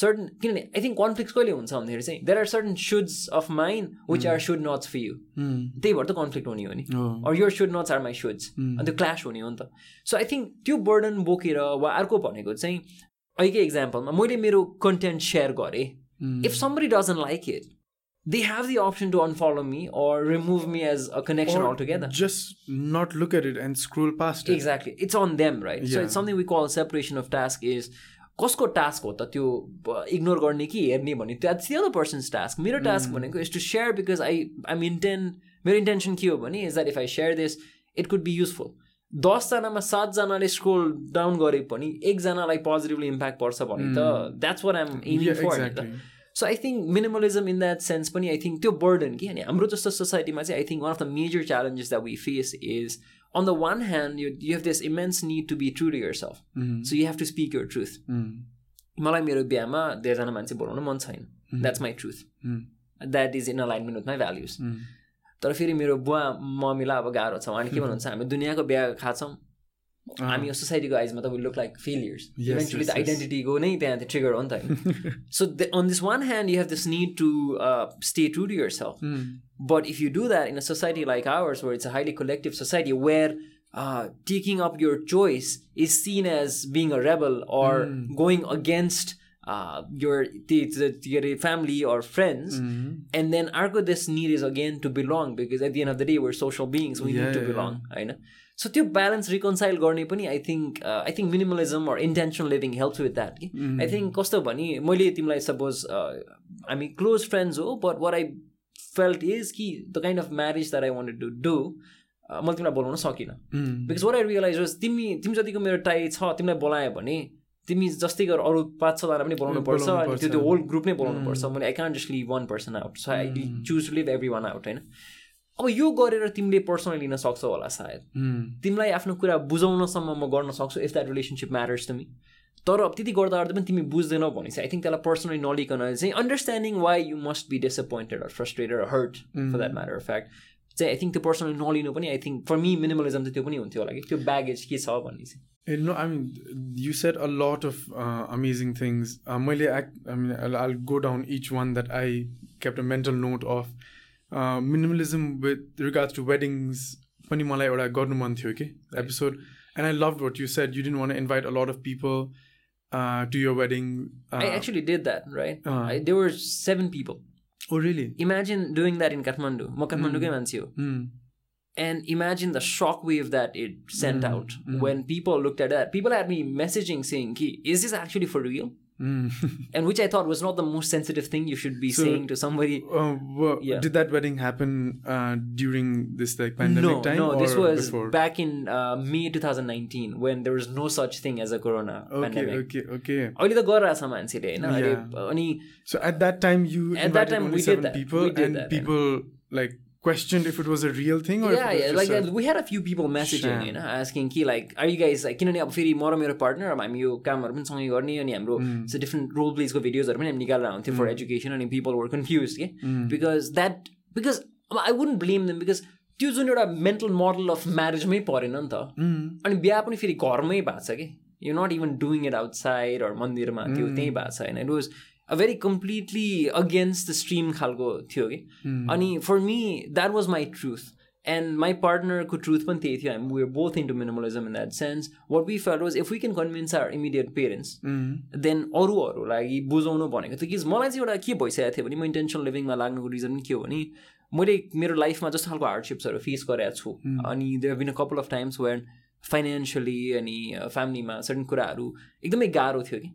certain, किनभने I think conflicts कहिले हुन्छ भन्दाखेरि चाहिँ there are certain shoulds of mine which are should nots for you, त्यही भएर त conflict हुने हो नि, or your should nots are my shoulds अनि त्यो clash हुने हो नि त. So I think त्यो burden बोकेर वा अर्को भनेको चाहिँ अहिलेको एक्जाम्पलमा मैले मेरो कन्टेन्ट सेयर गरेँ, if somebody doesn't like it they have the option to unfollow me or remove me as a connection or altogether. Just not look at it and scroll past it. Exactly. It's on them, right? Yeah. So it's something we call separation of task is कसको task हो त त्यो ignore गर्ने कि हेर्ने भन्ने, that's the other person's task. मेरो task भनेको is to share because I'm intent, मेरो इन्टेन्सन के हो भने is that if I share this it could be useful. 10 जनामा 7 जनाले स्क्रोल डाउन गरे पनि 1 जनालाई पोजिटिभली इम्प्याक्ट पर्छ भने त that's what I'm aiming for. So I think minimalism in that sense pani I think tyo burden ki ani hamro jasto society ma chai I think one of the major challenges that we face is on the one hand you have this immense need to be true to yourself. So you have to speak your truth. Malai mero biyama 2 जना manche bonauna man chaina. That's my truth. That is in alignment with my values. तर फेरि मेरो बुवा मम्मीलाई अब गाह्रो छ अनि के भन्नुहुन्छ हामी दुनियाँको बिहा खाछौँ हामी यो सोसाइटीको आइजमा त we look like failures eventually the आइडेन्टिटीको नै त्यहाँ त ट्रिगर हो नि त so on this one hand you have this need to stay true to yourself but if you do that in a society like ours where it's a highly collective society where taking up your choice is seen as being a rebel or going against your family or friends and then arko this need is again to belong because at the end of the day we're social beings we need to belong right so to balance reconcile garne pani I think minimalism or intentional living helps with that I think kasto bhani मैले तिमीलाई suppose I mean close friends ho but what I felt is ki the kind of marriage that I wanted to do मैले तिमीलाई बोलाउन सकिन because what I realized was तिमी जतिको मेरो tie छ तिमीलाई बोलाए भने तिमी जस्तै गरेर अरू 5-6 जना पनि बोलाउनु पर्छ अनि त्यो होल ग्रुप नै बोलाउनु पर्छ मैले I can't just leave one person out so I choose to leave everyone out होइन अब यो गरेर तिमीले पर्सनल लिन सक्छौ होला सायद तिमीलाई आफ्नो कुरा बुझाउनसम्म म गर्न सक्छु इफ द्याट रिलेसनसिप म्याटर्स तिमी तर त्यति गर्दाओर्दा पनि तिमी बुझ्दैनौ भने चाहिँ आई थिङ्क त्यसलाई पर्सनली नलिकन चाहिँ understanding why you must be disappointed or frustrated or hurt for that matter of fact चाहिँ आई थिङ्क त्यो पर्सनली नलिनु पनि I think for me minimalism चाहिँ त्यो पनि हुन्थ्यो होला कि त्यो ब्यागेज के छ भन्ने चाहिँ No, I mean, you said a lot of amazing things. I'll go down each one that I kept a mental note of. Minimalism with regards to weddings. Pani malai oda garnu man thiyo ke episode. And I loved what you said. You didn't want to invite a lot of people to your wedding. I actually did that, right? There were 7 people. Oh, really? Imagine doing that in Kathmandu. Ma Kathmandu ke manche ho. And imagine the shockwave that it sent out when people looked at that. People had me messaging saying, "Ki, is this actually for real?" And which I thought was not the most sensitive thing you should be saying to somebody. Did that wedding happen during this pandemic time? No, this was before? Back in May 2019 when there was no such thing as a corona pandemic. Okay. So at that time, you invited only 7 people and people like... Questioned if it was a real thing or we had a few people messaging asking ki like are you guys like kinani aba feri mero partner am yo kamharu pani सँगै गर्ने अनि हाम्रो so different role plays ko videos haru pani हामी निकालेर आउँथे for education and people were confused because I wouldn't blame them because त्यो जुन एउटा mental model of marriage मै परेन नि त अनि बिहा पनि फेरि घरमै भएको छ के you're not even doing it outside or मन्दिरमा त्यो त्यही भएको छ हैन it was a very completely against the stream khalko थियो के अनि for me that was my truth and my partner ko truth pani त्यही थियो we were both into minimalism in that sense what we felt was if we can convince our immediate parents then अरू लागि बुझाउनु भनेको त्यो किज मलाई चाहिँ एउटा के भइसकेको थियो भने म intentional living मा लाग्नुको रिजन के हो भने मैले मेरो लाइफमा जस्तो खालको हार्डशिप्सहरु फेस गरेको छु अनि there have been a couple of times when financially अनि फ्यामिलीमा सर्टन कुराहरू एकदमै गाह्रो थियो कि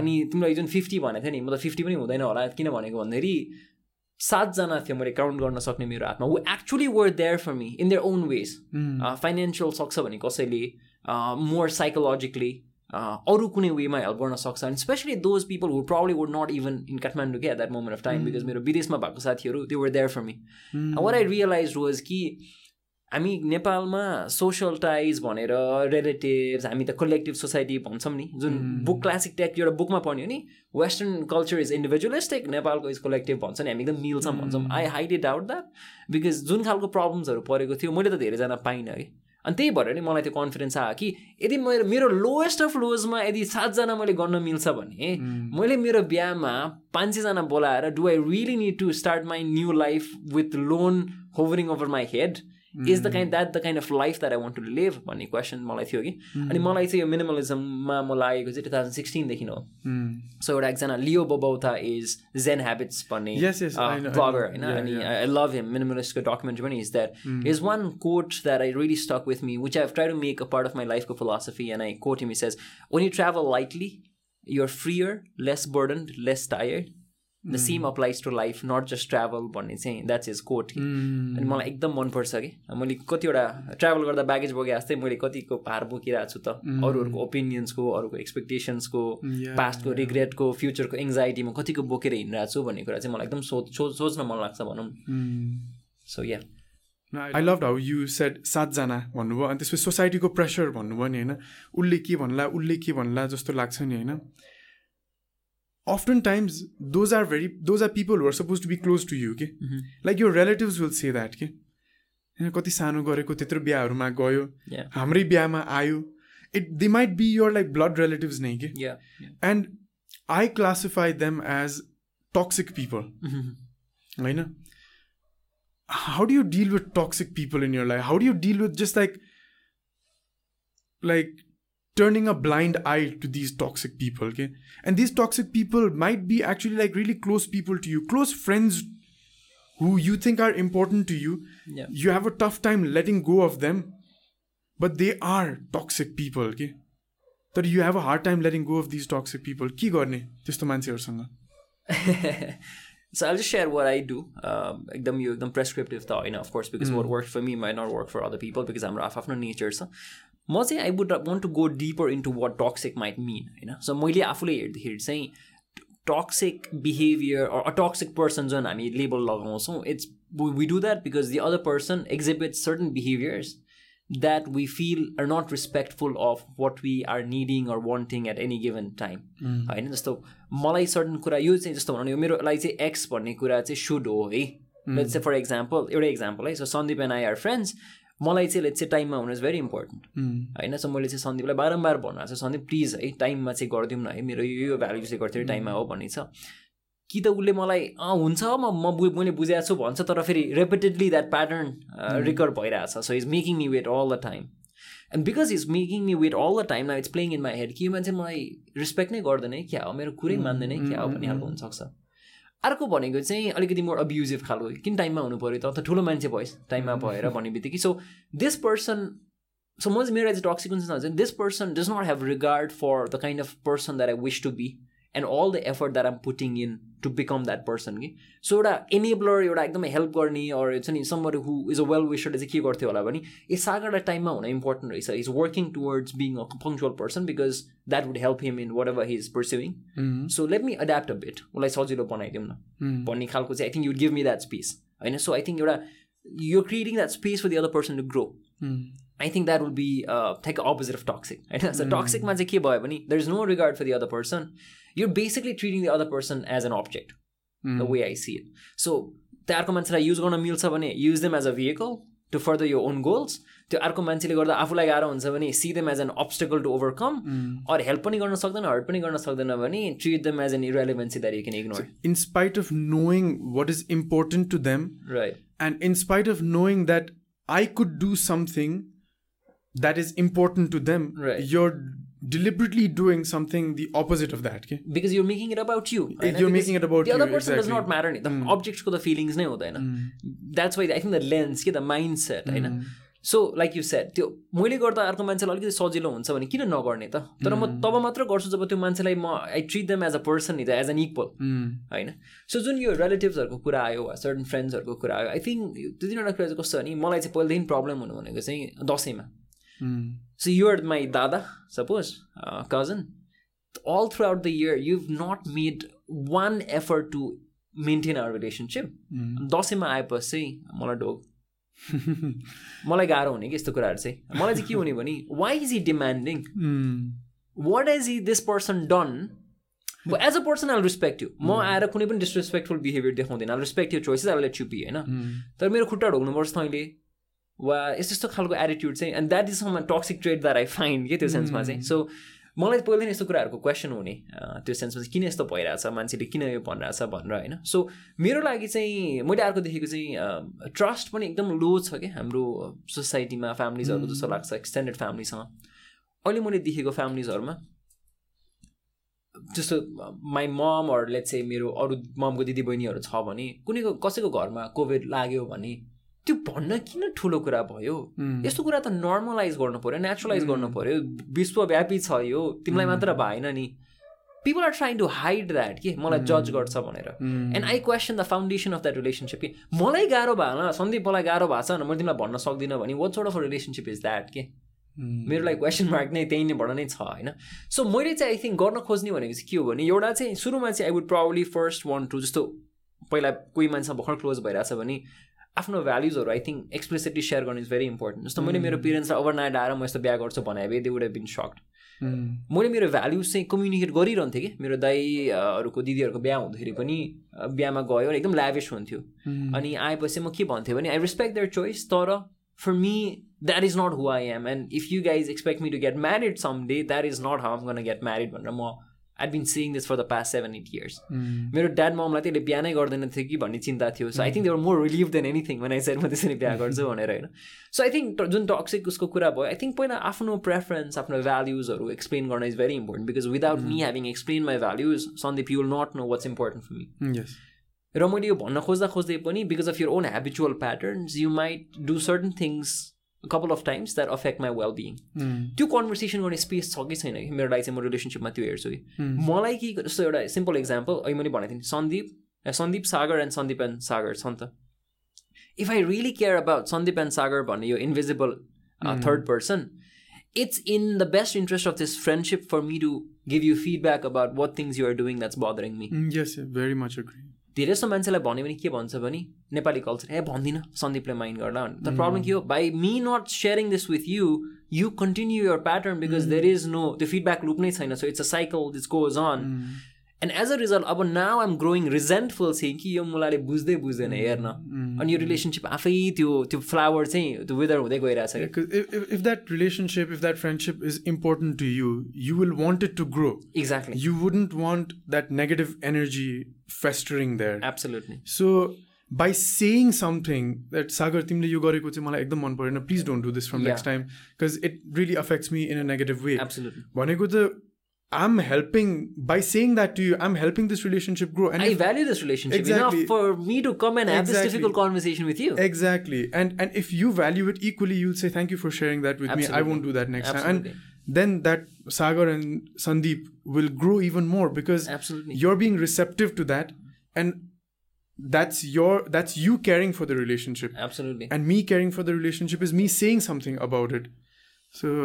अनि तिमीलाई जुन 50 भनेको थियो नि म त 50 पनि हुँदैन होला किन भनेको भन्दाखेरि 7 जना थियो मैले काउन्ट गर्न सक्ने मेरो हातमा who actually were there for me in their own ways financial सक्छ भने कसैले मोर साइकोलोजिकली अरू कुनै वेमा हेल्प गर्न सक्छ and especially those people who probably would not even in Kathmandu के at that moment of time because मेरो विदेशमा भएको साथीहरू they were there for me what I realise was कि हामी नेपालमा सोसल टाइज भनेर रिलेटिभ्स हामी त कलेक्टिभ सोसाइटी भन्छौँ नि जुन बुक क्लासिक ट्याक्ट एउटा बुकमा पढ्ने हो नि वेस्टर्न कल्चर इज इन्डिभिजुअलिस्टिक नेपालको इज कलेक्टिभ भन्छ नि हामी एकदम मिल्छौँ भन्छौँ आई हाइडली डाउट द्याट बिकज जुन खालको प्रब्लम्सहरू परेको थियो मैले त धेरैजना पाइनँ कि अनि त्यही भएर नि मलाई त्यो कन्फिडेन्स आयो कि यदि मेरो लोएस्ट अफ लोजमा यदि 7 जना मैले गर्न मिल्छ भने मैले मेरो बिहामा 500 जना बोलाएर do I really need to start my new life with loan hovering over my head is the kind of life that I want to live भन्ने क्वेसन मलाई थियो कि अनि मलाई चाहिँ यो मिनिमलिजममा म लागेको चाहिँ 2016 देखि हो सो एउटा एकजना Leo Babauta is Zen Habits भन्ने ब्लगर होइन अनि आई लभ हिम मिनिमलिस्टको डकुमेन्ट्री पनि is that is one quote that I really stuck with me which I have try to make a part of my लाइफको philosophy and I quote him says when you travel lightly you are freer less burden less tired the same applies to life not just travel भन्ने चाहिँ that's is coat कि अनि मलाई एकदम मनपर्छ कि मैले कतिवटा ट्राभल गर्दा ब्यागेज बोके जस्तै मैले कतिको भार बोकिरहेको छु त अरूहरूको ओपिनियन्सको अरूको एक्सपेक्टेसन्सको पास्टको रिग्रेटको फ्युचरको एङ्जाइटीमा कतिको बोकेर हिँडिरहेको छु भन्ने कुरा चाहिँ मलाई एकदम सोच्न मन लाग्छ भनौँ सो या I loved how you said 7 जना भन्नुभयो अनि त्यसपछि सोसाइटीको प्रेसर भन्नुभयो नि होइन उसले के भन्ला जस्तो लाग्छ नि होइन Oftentimes, those are people who are supposed to be close to you, okay? Like your relatives will say that, okay? कति सानो गरेको त्यत्रो बिहाहरुमा गयो हाम्रै बिहामा आयो it they might be your like blood relatives नै के and I classify them as toxic people हैन how do you deal with toxic people in your life how do you deal with just like turning a blind eye to these toxic people, okay? And these toxic people might be actually like really close people to you, close friends who you think are important to you. Yeah. You have a tough time letting go of them, but they are toxic people, okay? That you have a hard time letting go of these toxic people. Ke garne testo mancheharusanga. So I'll just share what I do. Ekdam prescriptive thought, you know, of course, because what worked for me might not work for other people because I'm afno nature sa. म चाहिँ I would want to go deeper into what toxic might mean होइन सो मैले आफूले हेर्दाखेरि चाहिँ toxic behaviour a toxic person जुन हामी label लगाउँछौँ it's we do that because the other person exhibits certain behaviours that we feel are not respectful of what we are needing or wanting at any given time होइन जस्तो मलाई certain कुरा यो चाहिँ जस्तो भनौँ यो मेरो लागि चाहिँ एक्स भन्ने कुरा चाहिँ सुड हो है लेट्स से फर एक्जाम्पल एउटा एक्जाम्पल है so Sandeep and I are friends मलाई चाहिँ लेट्स चाहिँ टाइममा हुनु इज भेरी इम्पोर्टेन्ट होइन सो मैले चाहिँ सन्दीपलाई बारम्बार भन्नु चाहिँ सन्दीप प्लिज है टाइममा चाहिँ गरिदिउँ न है मेरो यो भ्याल्युजले गर्थ्यो टाइममा हो भन्ने छ कि त उसले मलाई हुन्छ मैले बुझाएको छु भन्छ तर फेरि रेपिटेडली द्याट प्याटर्न रिकर भइरहेछ so is making me wait all the time and because is making me wait all the time now it's playing in my head कि मान्छे मलाई रेस्पेक्ट नै गर्दैन क्या हो मेरो कुरै मान्दैन क्या हो भन्ने खालको हुनसक्छ अर्को भनेको चाहिँ अलिकति मोर अब्युजिभ खालको किन टाइममा हुनु पऱ्यो त ठुलो मान्छे भइस् टाइममा भएर भन्ने बित्तिकै सो दिस पर्सन सो म मेरो एज टक्सिक हुन्छ this person does not have regard for the kind of person that I wish to be and all the effort that I'm putting in to become that person कि so एउटा enabler एउटा एकदमै help गर्ने अरू छ नि somebody who is a well विसरले चाहिँ के गर्थ्यो होला भने ए सागरलाई टाइममा हुन इम्पोर्टेन्ट रहेछ is working towards being a punctual person because that would help him in whatever he is pursuing so let me adapt a bit उसलाई सजिलो बनाइदिउँ न भन्ने खालको चाहिँ I think you give me that space होइन so I think एउटा you creating that space for the other person to grow I think that would be like the opposite of toxic. Right? So toxic means there is no regard for the other person. You're basically treating the other person as an object, the way I see it. So the other person use them as a vehicle to further your own goals. The other person see them as an obstacle to overcome or help treat them as an irrelevancy that you can ignore. So in spite of knowing what is important to them, right? And in spite of knowing that I could do something that is important to them, right. You're deliberately doing something the opposite of that. Okay? Because you're making it about you. Right? You're making it about the you. The other person does not matter. The object ko the feelings nahi hota hai na. That's why I think the lens, the mindset. Hai na. So, like you said, त्यो मैले गर्दा अर्को मान्छेलाई अलिकति सजिलो हुन्छ भने किन नगर्ने त तर म तब मात्र गर्छु जब त्यो मान्छेलाई म I treat them as a person is as an equal होइन सो जुन यो रिलेटिभ्सहरूको कुरा आयो वा सर्टन फ्रेन्ड्सहरूको कुरा आयो आई थिङ्क त्यो तिनवटा कुरा चाहिँ कस्तो भने मलाई चाहिँ पहिल्यैदेखि प्रब्लम हुनु भनेको चाहिँ दसैँमा सो यु आर माई दादा suppose cousin all throughout the year you have not made one effort to maintain our relationship दसैँमा आएपछि चाहिँ मलाई ढोग मलाई गाह्रो हुने कि यस्तो कुराहरू चाहिँ मलाई चाहिँ के हुने भने why is he demanding what is he this person done as a person I respect you म आएर कुनै पनि डिसरेस्पेक्टफुल बिहेभियर देखाउँदैन I respect you choices I let you be होइन तर मेरो खुट्टा ढोग्नुपर्छ तैँले वा यस्तो यस्तो खालको एटिट्युड चाहिँ and that is some toxic trait that I find के त्यो सेन्समा चाहिँ सो मलाई पहिल्यै यस्तो कुराहरूको क्वेसन हुने त्यो सेन्समा चाहिँ किन यस्तो भइरहेछ मान्छेले किन यो भनिरहेछ भनेर होइन सो मेरो लागि चाहिँ मैले अर्को देखेको चाहिँ ट्रस्ट पनि एकदम लो छ क्या हाम्रो सोसाइटीमा फ्यामिलीजहरू जस्तो लाग्छ एक्सटेन्डेड फ्यामिलीसँग अहिले मैले देखेको फ्यामिलीजहरूमा जस्तो माई मम अर लेट्स से मेरो अरू ममको दिदीबहिनीहरू छ भने कुनैको कसैको घरमा कोभिड लाग्यो भने त्यो भन्न किन ठुलो कुरा भयो यस्तो कुरा त नर्मलाइज गर्नु पऱ्यो नेचुरलाइज गर्नु पऱ्यो विश्वव्यापी छ यो तिमीलाई मात्र भएन नि people are trying to hide that कि मलाई जज गर्छ भनेर and I question the foundation of that relationship कि मलाई गाह्रो भएन सन्दीप मलाई गाह्रो भएको छ मैले तिमीलाई भन्न सक्दिनँ भने what sort of relationship is that के मेरो लागि क्वेसन मार्क नै त्यही नैबाट नै छ होइन सो मैले चाहिँ आई थिङ्क गर्न खोज्ने भनेको चाहिँ के हो भने एउटा चाहिँ सुरुमा चाहिँ I would proudly first one to जस्तो पहिला कोही मान्छेसँग भर्खर क्लोज भइरहेछ भने आफ्नो भ्याल्युजहरू आई थिङ्क एक्सप्लिसिटली सेयर गर्नु इज भेरी इम्पोर्टेन्ट जस्तो मैले मेरो पेरेन्ट्सलाई ओभरनाइट आएर म यस्तो बिहा गर्छु भने they would have been sucked मैले मेरो भ्याल्युज चाहिँ कम्युनिकेट गरिरहन्थेँ कि मेरो दाईहरूको दिदीहरूको बिहा हुँदाखेरि पनि बिहामा गयो एकदम ल्याभिस हुन्थ्यो अनि आएपछि म के भन्थेँ भने आई रेस्पेक्ट देयर चोइस तर for me that is not who I am and if you guys expect me to get married some day that is not how am gonna get married भनेर म I'd been seeing this for the past 7-8 years. मेरो dad ममलाई त्यसले बिहानै गर्दैन थियो कि भन्ने चिन्ता थियो so I think they were more relieve than anything when I said म त्यसरी बिहा गर्छु भनेर होइन so I think Jun toxic उसको कुरा भयो आई थिङ्क पहिला आफ्नो प्रेफरेन्स आफ्नो भ्याल्युजहरू एक्सप्लेन गर्न is very important because without me having explain my values Sandip you will not know what's important for me र मैले यो भन्न खोज्दा खोज्दै पनि because of your own habitual patterns you might do certain things a couple of times that affect my well-being. त्यो conversation गर्ने space छ कि छैन कि मेरो लागि चाहिँ म रिलेसनसिपमा त्यो हेर्छु कि मलाई कि जस्तो एउटा सिम्पल एक्जाम्पल अहिले मैले भनेको थिएँ सन्दीप सागर एन्ड सन्दीप एन्ड सागर छ नि त if I really care about Sandeep and Sagar भन्ने यो invisible third person it's in the best interest of this friendship for me to give you feedback about what things you are doing that's bothering me very much agree धेरै जस्तो मान्छेलाई भन्यो भने के भन्छ भने नेपाली कल्चर ए भन्दिनँ सन्दीपले माइन्ड गर्ला द प्रब्लम के हो by me not sharing this with you you continue your pattern because there is no त्यो फिडब्याक लुप नै छैन so it's a cycle this goes on and as a result अब now I'm growing resentful thing कि यो मुलाले बुझ्दै बुझ्दैन हेर्न अनि यो रिलेसनसिप आफै त्यो फ्लावर चाहिँ त्यो वेदर हुँदै गइरहेको छ if that relationship if that friendship is important to you you will want it to grow exactly you wouldn't want that negative energy festering there absolutely so by saying something that Sagar तिमीले यो गरेको चाहिँ मलाई एकदम मन परेन please don't do this from next time because it really affects me in a negative way भनेको त I'm helping by saying that to you. I'm helping this relationship grow, and I value this relationship enough for me to come and have this difficult conversation with you. Exactly, and if you value it equally, you'll say thank you for sharing that with me. I won't do that next time. And then that Sagar and Sandeep will grow even more because you're being receptive to that, and that's you caring for the relationship. Absolutely, and me caring for the relationship is me saying something about it. So.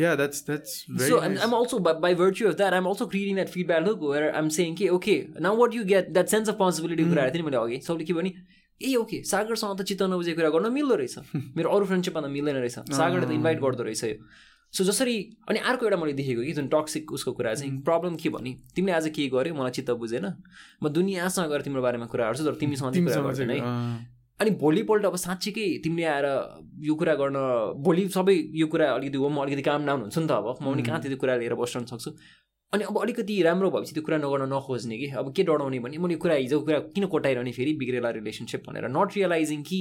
Yeah, that's very so nice. I'm also by virtue of that I'm also creating that feedback loop where I'm saying okay now what you get that sense of possibility कुरा आएको थिएँ मैले अघि सबले के भन्यो okay सागरसँग त चित्त नबुझे कुरा गर्न मिल्दो रहेछ मेरो अरू फ्रेन्डसिप भन्दा मिल्दैन रहेछ सागरले त इन्भाइट गर्दो रहेछ यो सो जसरी अनि अर्को एउटा मैले देखेको कि जुन टक्सिक उसको कुरा चाहिँ प्रब्लम के भने तिमीले आज के गर्यो मलाई चित्त बुझेन म दुनियासँग गएर तिम्रो बारेमा कुरा गर्छु तर तिमीसँग कुरा गर्दैन है अनि भोलिपल्ट अब साँच्चीकै तिमीले आएर यो कुरा गर्न भोलि सबै यो कुरा अलिकति हो म अलिकति काम डाउन हुन्छ नि त अब म पनि कहाँ त्यो कुरा लिएर बस्न सक्छु अनि अब अलिकति राम्रो भएपछि त्यो कुरा नगर्न नखोज्ने कि अब के डराउने भने मैले कुरा हिजो कुरा किन कोटाइरहने फेरि बिग्रेला रिलेसनसिप भनेर नट रियलाइजिङ कि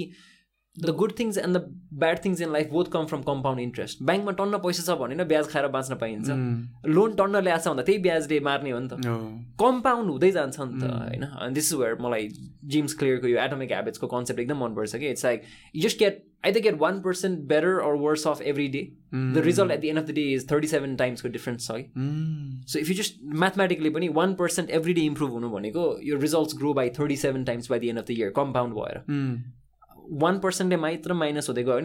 the good things and the bad things in life both come from compound interest ब्याङ्कमा टन्न पैसा छ भनेर ब्याज खाएर बाँच्न पाइन्छ लोन टन्न ल्याएछ भन्दा त्यही ब्याजले मार्ने हो नि त कम्पाउन्ड हुँदै जान्छ नि त होइन अनि दिस इज वेयर मलाई जेम्स क्लियरको यो एटोमिक ह्याबिट्सको कन्सेप्ट एकदम मनपर्छ कि it's like you just get either get 1% better or worse of every day the result at the end of the day is 37 टाइम्सको डिफ्रेन्स छ कि so if you just mathematically पनि 1% एभ्री डे इम्प्रुभ हुनु भनेको यो results grow by 37 times by the end of the year compound भएर 1%ले मात्र माइनस हुँदै गयो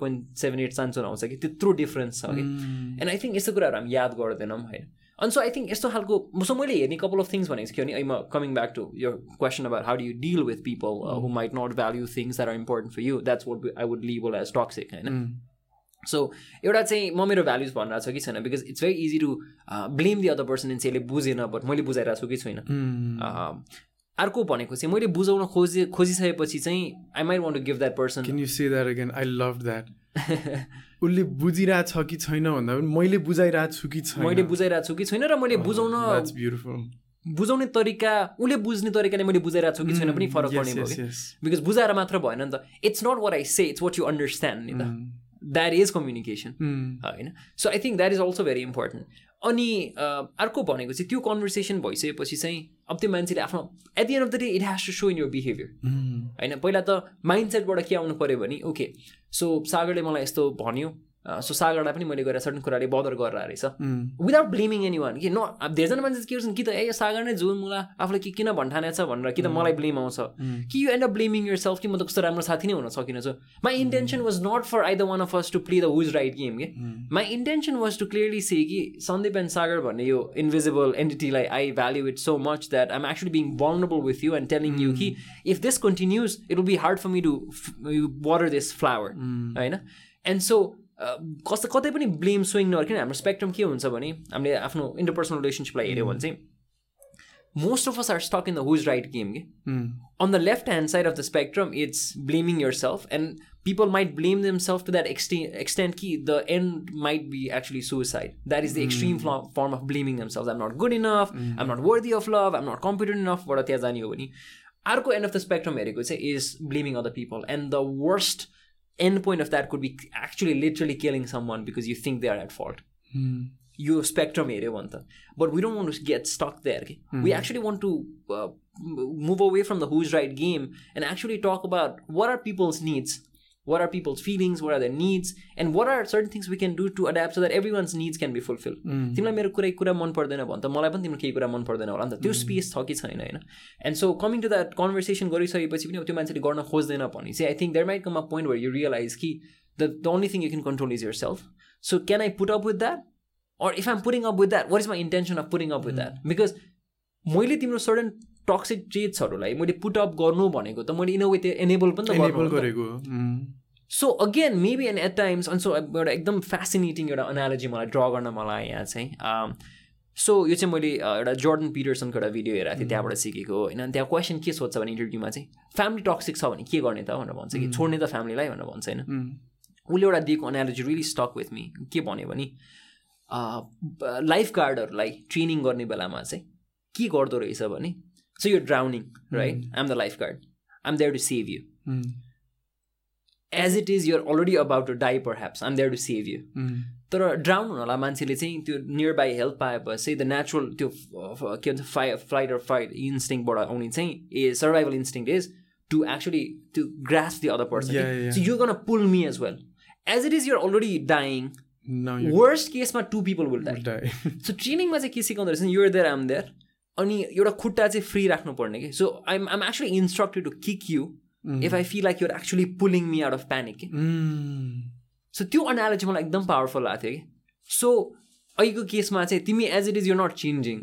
भने 0.78 चान्स आउँछ कि त्यत्रो डिफ्रेन्स छ कि एन्ड आई थिङ्क यस्तो कुराहरू हामी याद गर्दैनौँ होइन अनि सो आई थिङ्क यस्तो खालको सो मैले हेर्ने कपाल अफ थिङ्स भनेको थियो नि म coming back to your question about how do you deal with people who might not value things that are important for you that's what I would label as toxic होइन so एउटा चाहिँ म मेरो values भनिरहेको छ कि छैन because it's very easy to blame the other person and say यसले बुझेन बट मैले बुझाइरहेको छु कि छैन अर्को भनेको चाहिँ मैले बुझाउन खोजिसकेपछि चाहिँ I might want to give that person can you say that again I लभ द्याट उसले बुझिरहेको छ कि छैन भन्दा पनि मैले बुझाइरहेको छु कि छैन र मैले बुझाउने तरिका उसले बुझ्ने तरिकाले मैले बुझाइरहेको छु कि छैन पनि फरक पर्ने भयो बिकज बुझाएर मात्र भएन नि त इट्स नट वाट आई से इट्स वाट यु अन्डरस्ट्यान्ड नि त द्याट इज कम्युनिकेसन होइन so I think that is also very important अनि अर्को भनेको चाहिँ त्यो कन्भर्सेसन भइसकेपछि चाहिँ अब त्यो मान्छेले आफ्नो at the end of the day it has to show in your behaviour होइन पहिला त माइन्ड सेटबाट के आउनु पऱ्यो भने ओके सो सागरले मलाई यस्तो भन्यो सो सागरलाई पनि मैले गरेर सर्टन कुराले बदर गरेर रहेछ विदाउट ब्लेमिङ एनी वान कि न धेरैजना मान्छे के गर्छन् कि त ए सागर नै जुन मलाई आफूले के किन भन्ठानेछ भनेर कि त मलाई ब्लेम आउँछ कि you end up blaming yourself कि म त कस्तो राम्रो साथी नै हुन सकिन छु my intention was not for either one of us to play the who's right game के my intention was to clearly say कि सन्दीप एन्ड सागर भन्ने यो इन्भिजिबल एन्टिटीलाई I value it so much that I'm actually being vulnerable with you and telling you कि if this continues it will be hard for me to water this flower होइन and so कस्तो कतै पनि blame swing नगर, किन हाम्रो spectrum के हुन्छ भने हामीले आफ्नो इन्टरपर्सनल रिलेसनसिपलाई हेऱ्यो भने चाहिँ most of us are stuck in the who's right game. On the left-hand side of the spectrum, it's blaming yourself. And people might blame ththemselves to that extent ki the end might be actually suicide. That is the extreme form of blaming themselves. I'm not good enough. I'm not worthy of love. I'm not competent enough. What are you? Arko end of the spectrum is blaming other people. And the worst end point of that could be actually literally killing someone because you think they are at fault. Your spectrum area one thing, but we don't want to get stuck there. We actually want to move away from the who's right game and actually talk about what are people's needs, what are people's feelings, what are their needs, and what are certain things we can do to adapt so that everyone's needs can be fulfilled. Timla mero kura man pardena bhanta, malai pani timro kehi kura man pardena hola ni ta, tyo space tha ki chaina haina. And so coming to that conversation garisakepachi pani tyo manchele garna khojdaina pani, I think there might come a point where you realize ki the only thing you can control is yourself. So can I put up with that? Or if I'm putting up with that, what is my intention of putting up with that? Because मैले तिम्रो certain toxic traitsहरूलाई मैले put up गर्नु भनेको त मैले in a way त्यो enable पनि त गरेको हो. So again, maybe and at times, and so एउटा एकदम fascinating एउटा analogy मलाई draw गर्न मलाई यहाँ चाहिँ. So यो चाहिँ मैले एउटा Jordan Peterson को एउटा भिडियो हेरेको थिएँ, त्यहाँबाट सिकेको हो हैन. त्यहाँ क्वेसन के सोध्छ भने इन्टरभ्यूमा चाहिँ फ्यामिली टक्सिक छ भने के गर्ने त भनेर भन्छ कि छोड्ने त फ्यामिलीलाई भनेर भन्छ हैन. उसले एउटा दिएको analogy really stuck with me. के भन्यो भने लाइफ गार्डहरूलाई ट्रेनिङ गर्ने बेलामा चाहिँ के गर्दो रहेछ भने so you drowning right, I am the life guard, I am there to save you, as it is you're already about to die perhaps, I am there to save you. तर drown हुनलाई मान्छेले चाहिँ त्यो nearby help पाएपछि the natural त्यो के भन्छ flight or fight इन्स्टिङबाट आउने चाहिँ a survival instinct is to actually to grasp the other person, so you gonna pull me as well, as it is you're already dying. No, worst case ma 2 people will die. So training ma ke sikaउँदै रहेछ, you're there, I'm there, अनि एउटा खुट्टा चाहिँ free राख्नु पर्ने के. So I'm actually instructed to kick you if I feel like you're actually pulling me out of panic. So त्यो analogy मलाई एकदम पावरफुल लाग्थ्यो के. So अहिलेको केसमा चाहिँ तिमी as it is, you're not changing,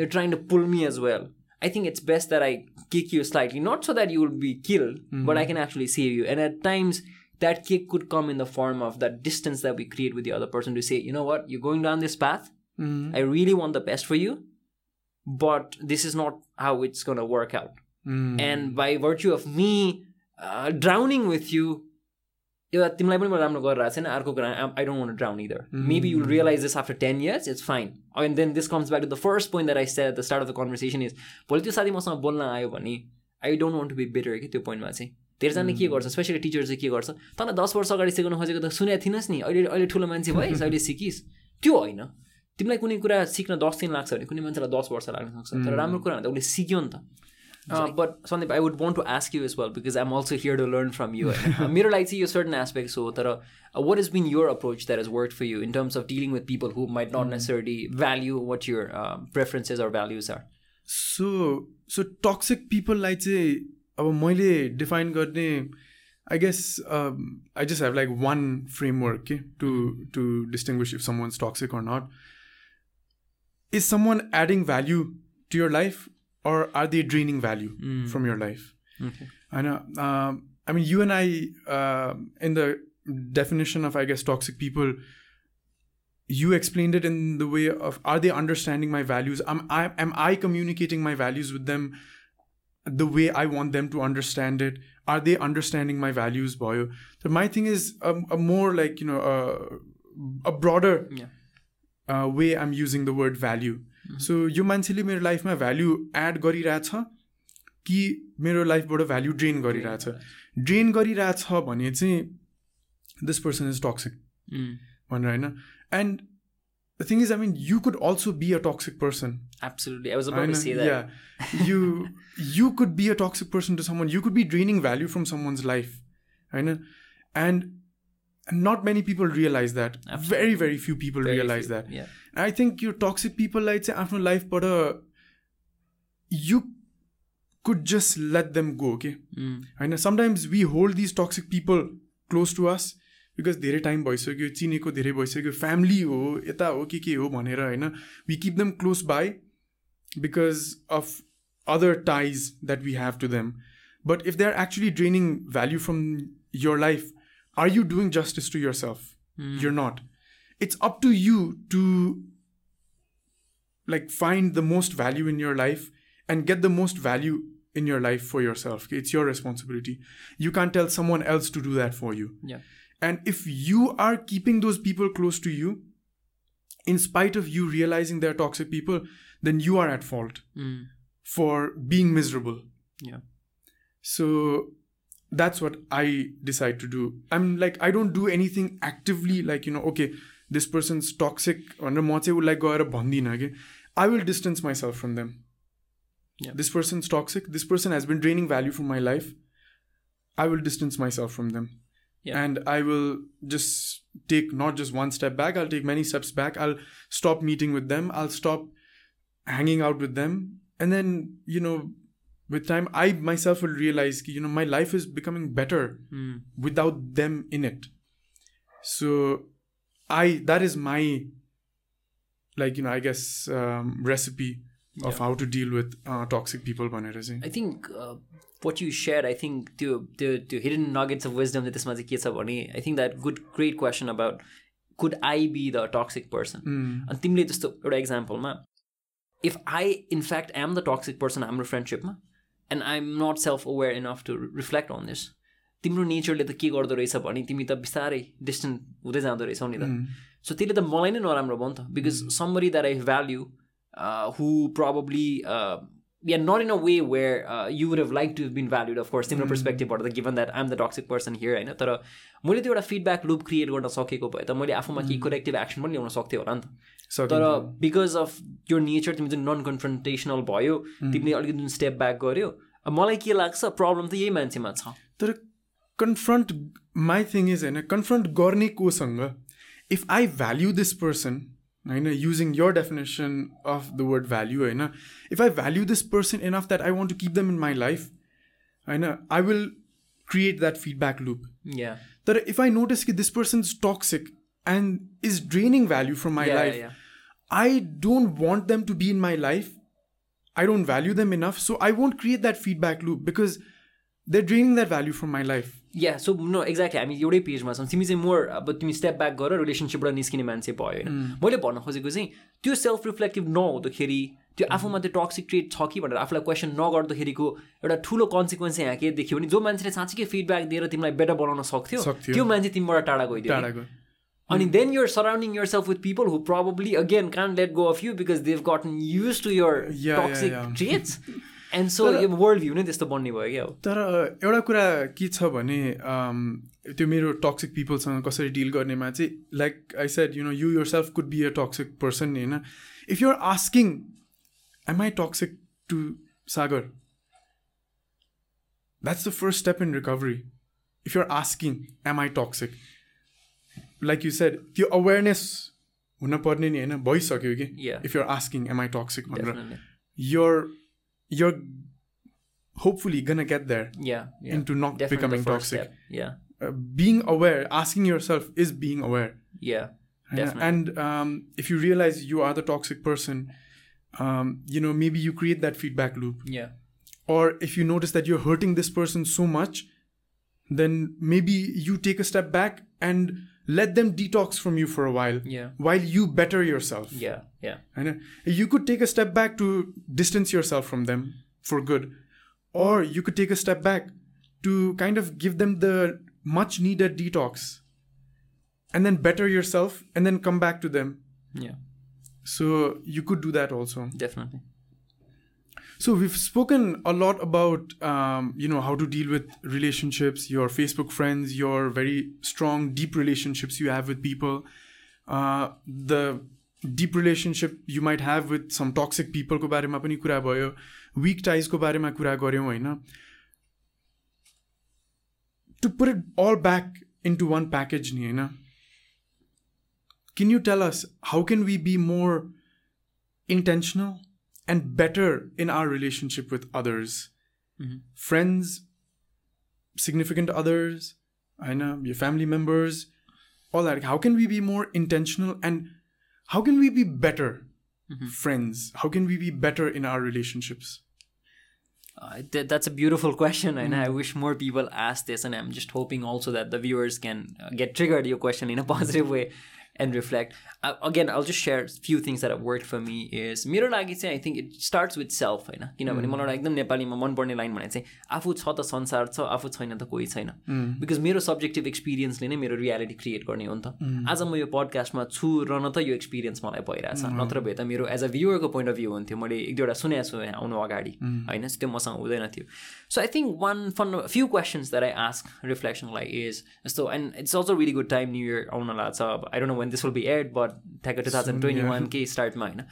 you're trying to pull me as well. I think it's best that I kick you slightly, not so that you will be killed, but I can actually save you. And at times that kick could come in the form of that distance that we create with the other person to say, you know what, you're going down this path. I really want the best for you, but this is not how it's going to work out. And by virtue of me drowning with you, I don't want to drown either. Maybe you'll realize this after 10 years, it's fine. And then this comes back to the first point that I said at the start of the conversation is, I don't want to be bitter at that point. धेरैजनाले के गर्छ, specially Stitcher चाहिँ के गर्छ, तँलाई 10 वर्ष अगाडि सिकाउनु खोजेको त सुनेको थिइनस् नि, अहिले ठुलो मान्छे भइस्, अहिले सिकिस्. त्यो होइन, तिमीलाई कुनै कुरा सिक्न 10 दिन लाग्छ भने कुनै मान्छेलाई 10 वर्ष लाग्न सक्छ, तर राम्रो कुरा हो त उसले सिक्यो नि त. But Sandeep, I would want to ask you as well, because I'm also here to learn from you. Mirror like see your certain aspects. So what has been your approach that has worked for you in terms of dealing with people who might not necessarily value what your preferences or values are? So toxic people like say, अब मैले define गर्ने I guess I just have like one framework के to distinguish if someone is toxic or not. Is someone adding value to your life or are they draining value from your life होइन. I mean you and I in the definition of I guess toxic people you explained it in the way of are they understanding my values, am I communicating my values with them the way I want them to understand it, are they understanding my values, boyo? So my thing is a more like, you know, a broader way I'm using the word value. So you manchele mero life ma value add gariracha ki mero life bata value drain gariracha bhane chai this person is toxic bhanera haina. And the thing is, I mean, you could also be a toxic person. Absolutely. I was about to say that. Yeah. You could be a toxic person to someone. You could be draining value from someone's life. I know. And not many people realize that. Absolutely. Very, very few people realize that. Yeah. And I think your toxic people, like, say, after life, but you could just let them go, okay? I know. Sometimes we hold these toxic people close to us, because धेरै time भइसक्यो, चिनेको धेरै भइसक्यो, family हो, यता हो, के हो भनेर हैन. We keep them close by because of other ties that we have to them. But if they are actually draining value from your life, are you doing justice to yourself? You're not. It's up to you to like find the most value in your life and get the most value in your life for yourself. It's your responsibility. You can't tell someone else to do that for you. Yeah. And if you are keeping those people close to you, in spite of you realizing they're toxic people, then you are at fault for being miserable. Yeah. So that's what I decide to do. I'm like, I don't do anything actively like, you know, okay, this person's toxic. I will distance myself from them. Yeah. This person's toxic. This person has been draining value from my life. I will distance myself from them. Yeah. And I will just take not just one step back. I'll take many steps back. I'll stop meeting with them. I'll stop hanging out with them. And then, you know, with time, I myself will realize, you know, my life is becoming better without them in it. So that is my, like, you know, I guess recipe of how to deal with toxic people. I think what you shared, I think the hidden nuggets of wisdom that this maza ke cha bhane, I think that great question about could I be the toxic person? And timle jasto euta example ma, if I in fact am the toxic person hamro friendship ma, and I'm not self-aware enough to reflect on this, timro nature le ta ke gardo raicha bhane timi ta bistarai distant hudai jaudau raichau ni ta. So tele ta malai nai naramro bhyo ta, because somebody that I value who probably not in a way where you would have liked to have been valued, of course, similar perspective, but given that I'm the toxic person here, I know that मैले त्यो एउटा feedback loop create गर्न सकेको भए त मैले आफूमा केही corrective action पनि ल्याउन सक्थे होला नि त. तर because of your nature तिमी जुन non confrontational भयो, तिमीले अलिकति जुन step back गर्यो, मलाई के लाग्छ problem त यही मान्छेमा छ. तर confront, my thing is Hahn, confront गर्ने कोसँग, if I value this person, using your definition of the word value, if I value this person enough that I want to keep them in my life, I will create that feedback loop. Yeah. But if I notice that this person's toxic and is draining value from my life, I don't want them to be in my life. I don't value them enough. So I won't create that feedback loop because they're draining that value from my life. Yeah, so no, exactly. I mean, you're a page master. You say more, but you step back, got a relationship with a niskin man say boy. What about Jose? Do you self-reflective? No, the Hiri, do you affirm the toxic trait hockey? But after a question, no, got the Hiriko, but a two consequence. I get the Huni, though man says, Sansi feedback there, a thing like better Bono Sokti, two man sit in more Tarago. And then you're surrounding yourself with people who probably, again, can't let go of you because they've gotten used to your toxic traits. And so your worldview नै त्यस्तो बन्ने भयो क्या. तर एउटा कुरा के छ भने त्यो मेरो टक्सिक पिपलसँग कसरी डिल गर्नेमा चाहिँ like I said, you know, you yourself could be a toxic person, हैन. If you are asking am I toxic to Sagar, that's the first step in recovery. If you are asking am I toxic, like you said, त्यो awareness हुन पर्ने नि, हैन. भइसक्यो कि if you are asking am I toxic भनेर, you're hopefully gonna get there. Yeah. Into not definitely becoming toxic. Step. Yeah. Being aware, asking yourself is being aware. Yeah. Definitely. And if you realize you are the toxic person, you know, maybe you create that feedback loop. Yeah. Or if you notice that you're hurting this person so much, then maybe you take a step back and let them detox from you for a while, while you better yourself. Yeah. And you could take a step back to distance yourself from them for good, or you could take a step back to kind of give them the much needed detox, and then better yourself, and then come back to them. Yeah. So you could do that also. Definitely. So we've spoken a lot about, you know, how to deal with relationships, your Facebook friends, your very strong, deep relationships you have with people, the deep relationship you might have with some toxic people, weak ties, to put it all back into one package. Can you tell us how can we be more intentional and better in our relationship with others? Friends, significant others, your family members, all that. How can we be more intentional and how can we be better friends? How can we be better in our relationships? That's a beautiful question, and I wish more people asked this, and I'm just hoping also that the viewers can get triggered your question in a positive way and reflect. Again, I'll just share a few things that have worked for me. Is मेरो लागि चाहिँ I think it starts with self, हैन, किनभने मलाई एकदम नेपालीमा मन पर्ने line भने चाहिँ आफू छ त संसार छ, आफू छैन त कोही छैन, बिकज मेरो सब्जेक्टिभ एक्सपिरियन्सले नै मेरो रियालिटी क्रिएट गर्ने हो नि त. आज म यो पडकास्टमा छु र न त यो एक्सपिरियन्स मलाई भइरहेछ, नत्र भए त मेरो एज अ भ्युअरको पोइन्ट अफ भ्यू हुन्थ्यो. मैले एक दुईवटा सुनेको छु आउनु अगाडि, हैन, त्यो मसँग हुँदैन थियो. So I think few questions that I ask रिफ्लेक्सनलाई इज जस्तो, and it's also really good time, new year आउन लाग्छ. I don't know when this will be aired, but take a 2021 के स्टार्टमा हैन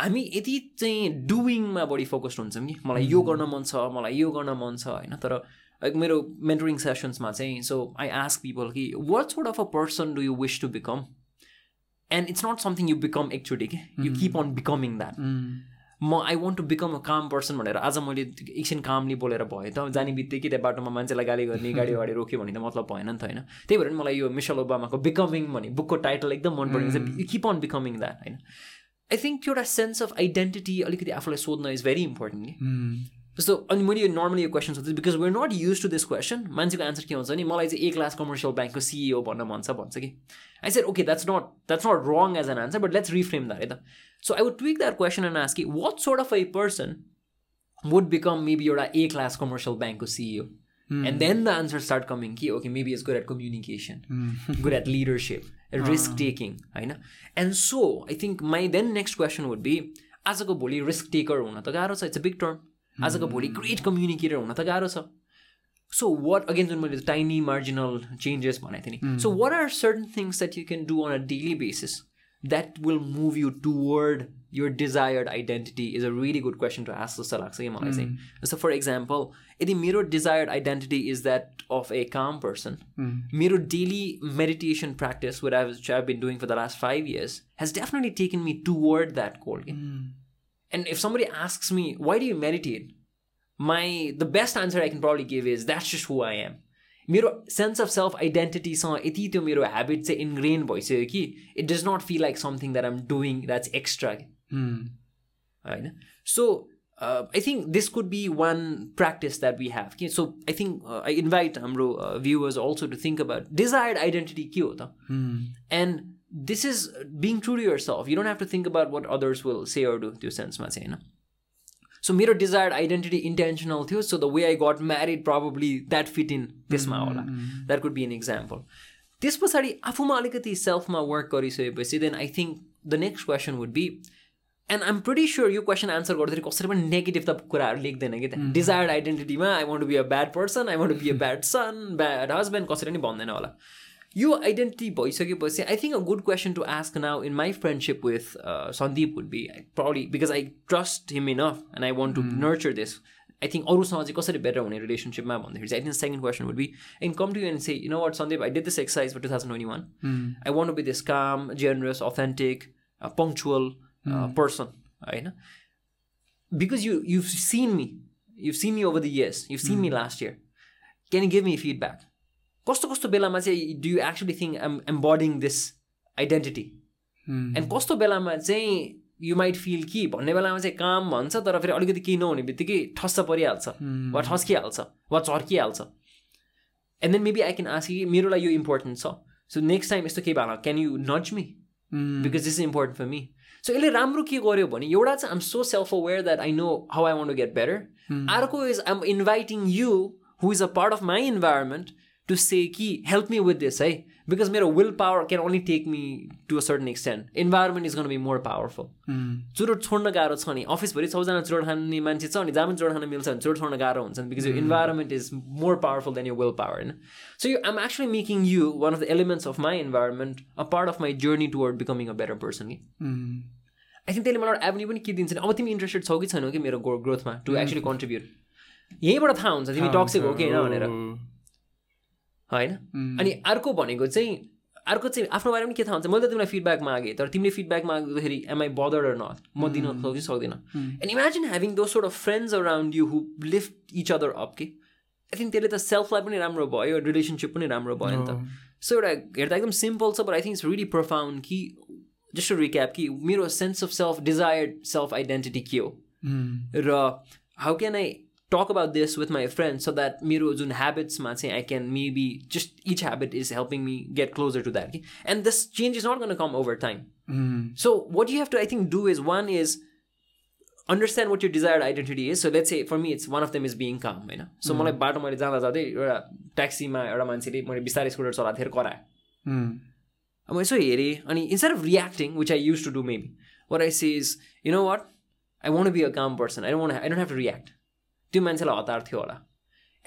हामी यति चाहिँ डुइङमा बढी फोकस्ड हुन्छौँ कि मलाई यो गर्न मन छ, मलाई यो गर्न मन छ, हैन. तर मेरो मेन्टरिङ सेसन्समा चाहिँ सो आई आस्क पिपल कि what sort of a person do you wish to become, and it's not something you become एकचोटि के, you keep on becoming that. I want to become a calm person भनेर आज मैले एकछिन कामली बोलेर भयो त जाने बित्तिकै त्यहाँ बाटोमा मान्छेलाई गाली गर्ने, गाडीवाडी रोक्यो भने त मतलब भएन नि त, होइन. त्यही भएर मलाई यो मिसेल ओबामाको बिकमिङ भन्ने बुकको टाइटल एकदम मन पर्यो, किप अन बिकमिङ द्याट, होइन. आई थिङ्क एउटा सेन्स अफ आइडेन्टिटी अलिकति आफूलाई सोध्न इज भेरी इम्पोर्टेन्ट कि जस्तो. अनि मैले यो नर्मली यो क्वेसन सोध्छु because we are not use to this question. मान्छेको आन्सर के हुन्छ नि, मलाई चाहिँ एक लाख कमर्सियल ब्याङ्कको सिइओ भन्न मन छ भन्छ कि. I said okay, that's not wrong as an answer, but let's reframe that, है त. So I would tweak that question and ask you, what sort of a person would become maybe your A-class commercial bank or CEO? And then the answers start coming. Okay, maybe it's good at communication, good at leadership, risk-taking. And so I think my then next question would be, आजको भोलि risk taker हुन त गाह्रो छ, it's a big term. आजको भोलि great communicator हुन त गाह्रो छ. So what, again, जुन मैले tiny marginal changes भनेको थिएँ नि. So what are certain things that you can do on a daily basis that will move you toward your desired identity is a really good question to ask. So for example, if my desired identity is that of a calm person, my daily meditation practice, which I've been doing for the last 5 years, has definitely taken me toward that goal. And if somebody asks me, why do you meditate? The best answer I can probably give is, that's just who I am. मेरो sense of self आइडेन्टिटीसँग यति त्यो मेरो habit चाहिँ ingrain भइसक्यो कि it does not feel like something that I am doing that's extra, होइन. So I think this could be one practice that we have कि. So I think I invite हाम्रो viewers also to think about desired identity के हो त, and this is being true to yourself. You don't have to think about what others will say or do, त्यो सेन्समा चाहिँ, होइन. So my desired identity intentional थियो, so the way I got married probably that fit in त्यसमा होला. That could be an example. त्यस पछाडि आफूमा अलिकति सेल्फमा वर्क गरिसकेपछि then I think the next question would be, and I'm pretty sure यो क्वेसन आन्सर गर्दाखेरि कसरी पनि नेगेटिभ त कुराहरू लेख्दैन कि त्यहाँ. डिजायर्ड आइडेन्टिटीमा I want to be a bad person, I want to be a bad son, bad husband कसरी पनि भन्दैन होला. यो आइडेन्टिटी भइसकेपछि I think a good question to ask now in my friendship with Sandeep would be proudly, because I trust him enough and I want to nurture this. I think अरूसँग चाहिँ कसरी better हुने रिलेसनसिपमा भन्दाखेरि चाहिँ I think second question would be and come to you and say you know what Sandeep, I did this exercise for 2021. I want to be this calm, generous, authentic, punctual person, होइन. Because you've seen me over the years, you've seen me last year. Can you give me feedback कस्तो कस्तो बेलामा चाहिँ do you actually think I am embodying this identity, and कस्तो बेलामा चाहिँ you might fill कि भन्ने बेलामा चाहिँ काम भन्छ तर फेरि अलिकति केही नहुने बित्तिकै ठस्स परिहाल्छ वा ठस्किहाल्छ वा चर्किहाल्छ. And then maybe I can ask कि मेरोलाई यो इम्पोर्टेन्ट छ, सो नेक्स्ट टाइम यस्तो केही भएन can you nudge me because this is important for me. So यसले राम्रो के गर्यो भने एउटा चाहिँ I'm so self aware that I know how I want to get better. अर्को is I'm inviting you who is a part of my environment to say ki help me with this, hey, because my willpower can only take me to a certain extent. Environment is going to be more powerful. Churot chhodna garo cha ni, office bhari 100 jana churot khanne manche cha ni, jamin churot khan milcha ni, churot chhodna garo huncha ni, because your environment is more powerful than your willpower, no? So I'm actually making you one of the elements of my environment a part of my journey toward becoming a better person. I think tele malai avenue pani ke dinchha ni, aba timi interested chau ki chainau ke mero growth ma to actually contribute. Yahi bata thaha huncha timi toxic ho ke haina bhanera, होइन. अनि अर्को भनेको चाहिँ आफ्नो बारेमा के थाहा हुन्छ, मैले त तिमीलाई फिडब्याक मागेँ तर तिमीले फिडब्याक माग्दाखेरि am I bothered or not, म दिन सक्छु सक्दिनँ. And imagine having those sort of friends around you who lift each other up के. आई थिङ्क त्यसले त सेल्फलाई पनि राम्रो भयो, रिलेसनसिप पनि राम्रो भयो नि त. सो एउटा हेर्दा एकदम सिम्पल छ but I think it's really profound कि जस्ट टु रिक्याप कि मेरो sense of self, desired self identity के हो, र how can I talk about this with my friends so that mero jun habits ma I can maybe just each habit is helping me get closer to that. And this change is not going to come over time. So what you have to, I think, do is, one is understand what your desired identity is. So let's say for me, it's one of them is being calm, you know. So malai bato ma jada jada euta taxi ma euta manche le ma bisari scooter chala thier kara. I'm so here and instead of reacting, which I used to do maybe, what I say is, you know what? I want to be a calm person. I don't have to react. And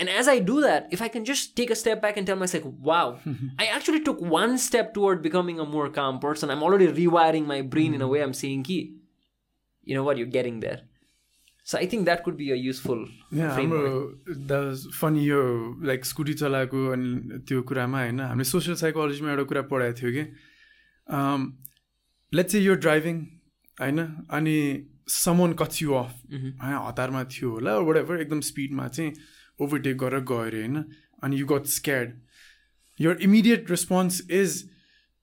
as I do that, if I can just take a step back and tell myself, wow, I actually took one step toward becoming a more calm person. I'm already rewiring my brain in a way I'm saying, you know what, you're getting there. So I think that could be a useful framework. That was funny, like scooty chalako and tyo kurama haina hamle social psychology ma euta kura padhai thiyo ke. Let's say you're driving, haina, ani someone cuts you off. Hatarma thiyo hola or whatever, ekdam speed ma chai overtake garera gayo re haina, and you got scared. Your immediate response is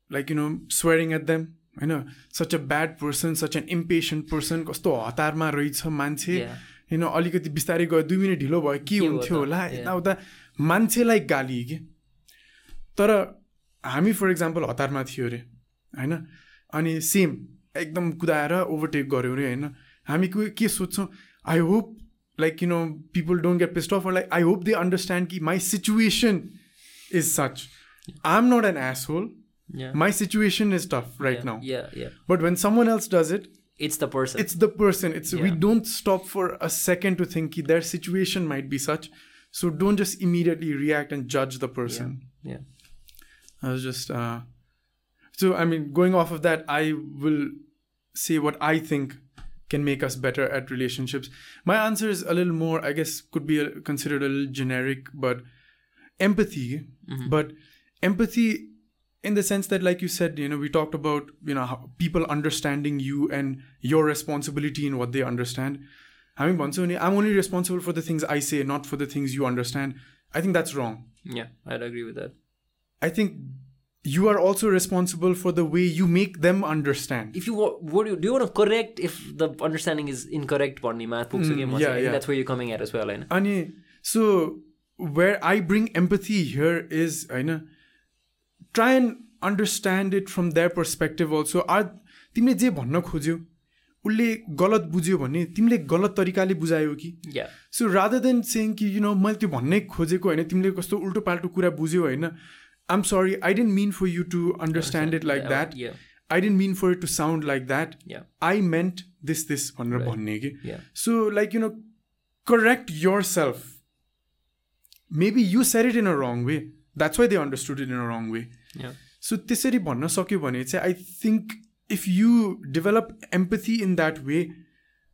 like, you know, swearing at them. I know, such a bad person, such an impatient person, kasto hatarma rahicha manche, you know, alikati bistari gayo 2 minute ढिलो भयो के हुन्थ्यो होला यता उता मान्छेलाई गाली के. तर हामी फर एक्जाम्पल हतारमा थियो रे हैन, अनि सेम एकदम कुदाएर ओभरटेक गर्यो रे हैन, हामी के सोच्छौं, I hope like you know people don't get pissed off और like I hope they understand कि my situation is such, I am not an asshole. Yeah. My situation is tough right now. But when someone else does it, it's the person. We don't stop for a second to think their situation might be such. So don't just immediately react and judge the person. I was just so I mean, going off of that, I will say what I think can make us better at relationships. My answer is a little more, I guess, could be considered a little generic, but empathy. But empathy, in the sense that, like you said, you know, we talked about, you know, how people understanding you and your responsibility in what they understand. I mean, I'm only responsible for the things I say, not for the things you understand. I think that's wrong. Yeah, I'd agree with that. I think you are also responsible for the way you make them understand. If you do you want to correct if the understanding is incorrect, that's where you're coming at as well. Right? And so where I bring empathy here is, I know, try and understand it from their perspective also. तिमीले जे भन्न खोज्यौ उले गलत बुझ्यो भने तिमीले गलत तरिकाले बुझायौ कि. So rather than saying कि you know मैले त्यो भन्नै खोजेको हैन, तिमीले कस्तो उल्टो पाल्टो कुरा बुझ्यौ हैन, I'm sorry, I didn't mean for you to understand it like that. I didn't mean for it to sound like that. I meant this भनेर भन्ने के. So like, you know, correct yourself. Maybe you said it in a wrong way. That's why they understood it in a wrong way. So त्यसरी भन्न सक्यो भने चाहिँ I think if you develop empathy in that way,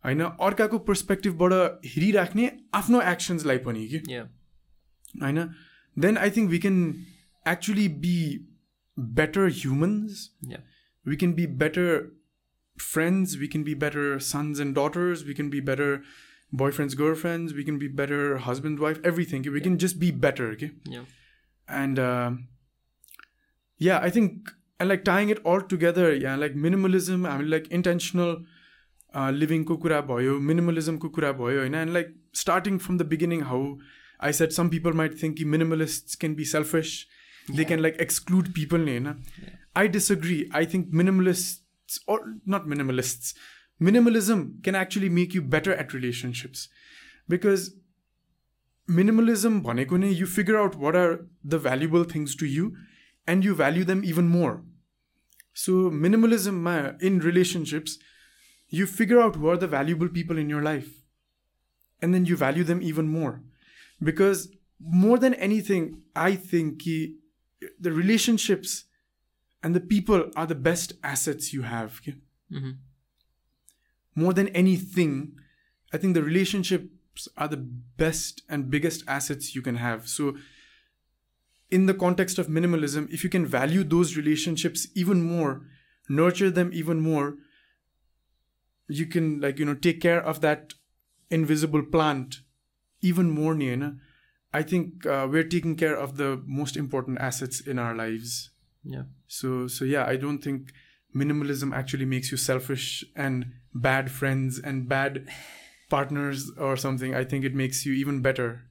हैन, अर्काको पर्सपेक्टिभबाट हेरिराख्ने आफ्नो एक्सन्सलाई पनि के, हैन, then I think we can actually be better humans. We can be better friends, we can be better sons and daughters, we can be better boyfriends, girlfriends, we can be better husband, wife, everything. We can just be better. And I think, and like tying it all together, like minimalism, I mean, like intentional living ko kura bhayo, minimalism ko kura bhayo, and like starting from the beginning, how I said some people might think minimalists can be selfish, they can like exclude people, I disagree. I think minimalism can actually make you better at relationships, because minimalism bhaneko nai you figure out what are the valuable things to you and you value them even more. So minimalism in relationships, you figure out who are the valuable people in your life and then you value them even more, because more than anything, I think the relationships and the people are the best assets you have. More than anything, I think the relationship are the best and biggest assets you can have. So in the context of minimalism, if you can value those relationships even more, nurture them even more, you can, like, you know, take care of that invisible plant even more. I think we're taking care of the most important assets in our lives. So I don't think minimalism actually makes you selfish and bad friends and bad partners or something, I think it makes you even better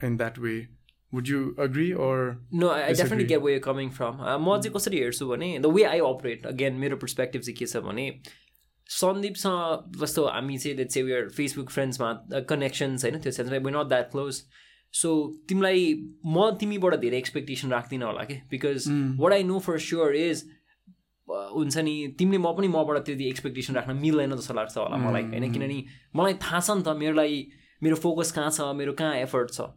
in that way. Would you agree or no? I disagree? Definitely get where you're coming from. The way I operate, again, my perspective is Sandeep sa, I mean, say, let's say we are Facebook friends, connections, we're not that close. So, because what I know for sure is the expectation effort.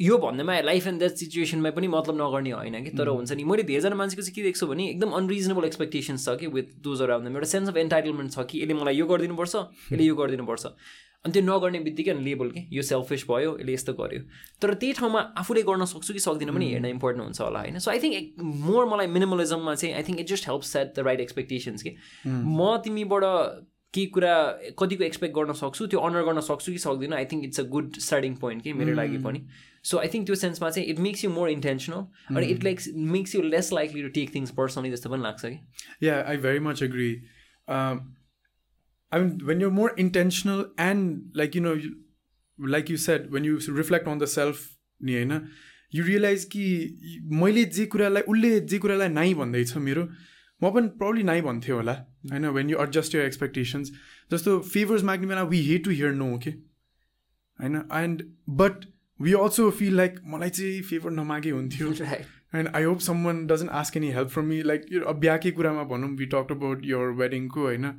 यो भन्दैमा life and that सिचुएसनमै पनि मतलब नगर्ने होइन के तर हुन्छ नि मैले धेरैजना मान्छेको चाहिँ के देख्छु भने एकदम अनरिजनेबल एक्सपेक्टेशन्स छ कि विथ दोज अराउन्ड देम एउटा सेन्स अफ एन्टाइटलमेन्ट छ कि यसले मलाई यो गरिदिनुपर्छ यसले यो गरिदिनुपर्छ अनि त्यो नगर्ने बित्तिकै लेबल के यो सेल्फिश भयो यसले यस्तो गर्यो तर त्यही ठाउँमा आफूले गर्न सक्छु कि सक्दिन पनि हेर्न इम्पोर्टेन्ट हुन्छ होला हैन सो आई थिंक मोर मलाई मिनिमलिज्ममा चाहिँ I think it just helps set the right expectations के म तिमीबाट के कुरा कतिको एक्सपेक्ट गर्न सक्छु त्यो अनर गर्न सक्छु कि सक्दिन I think it's a good starting point के मेरो लागि पनि सो आई थिंक त्यो सेन्समा चाहिँ it makes you more intentional अनि it likes makes you less likely to take things personally जस्तो पनि लाग्छ कि yeah I very much agree I mean when you're more intentional and like you know like you said when you reflect on the self नि होइन यु realise कि मैले जे कुरालाई उसले जे कुरालाई नाइ भन्दैछ मेरो म पनि प्रब्ली नाइ भन्थ्यो होला होइन when you adjust your expectations जस्तो फेभर्स माग्ने बेला we hate to hear no okay होइन and but we also feel like मलाई चाहिँ फेभर नमागे हुन्थ्यो and I hope someone doesn't ask any help from me like बिहाकै कुरामा भनौँ वी टक्ड अबाउट योर वेडिङको होइन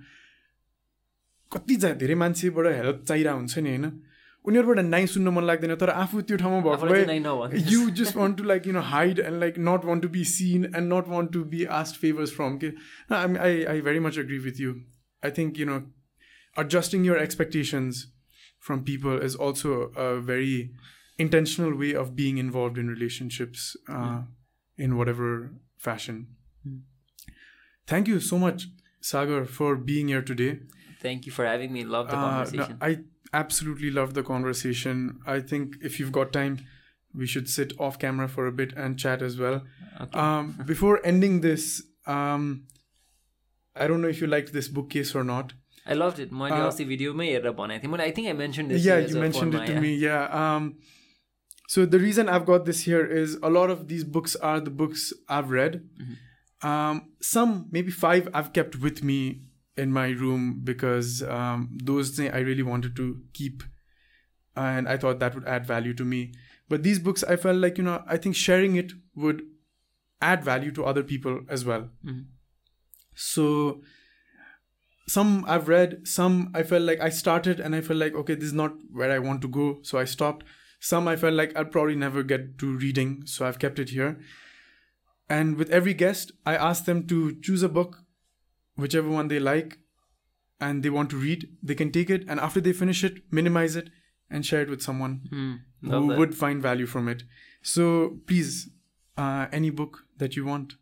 कति धेरै मान्छेबाट हेल्प चाहिरहेको हुन्छ नि होइन उनीहरूबाट नाइ सुन्न मन लाग्दैन तर आफू त्यो ठाउँमा भएको you just want to like you know hide and like not want to be seen and not want to be asked favours from के I very much agree with you I think you know adjusting your expectations from people is also a very intentional way of being involve in relationships in whatever fashion thank you so much Sagar for being here today. Thank you for having me. Love the conversation. No, I absolutely love the conversation. I think if you've got time, we should sit off camera for a bit and chat as well. Okay. Before ending this, I don't know if you liked this bookcase or not. I loved it. My video I think I mentioned this. Yeah, you mentioned it to me. Yeah. So the reason I've got this here is a lot of these books are the books I've read. Mm-hmm. Some, maybe 5, I've kept with me in my room because those I really wanted to keep and I thought that would add value to me. But these books, I felt like, you know, I think sharing it would add value to other people as well. Mm-hmm. So some I've read, some I felt like I started and I felt like, okay, this is not where I want to go. So I stopped. Some I felt like I'll probably never get to reading. So I've kept it here. And with every guest, I ask them to choose a book, whichever one they like, and they want to read. They can take it, and after they finish it, minimize it, and share it with someone who would find value from it. So please, any book that you want.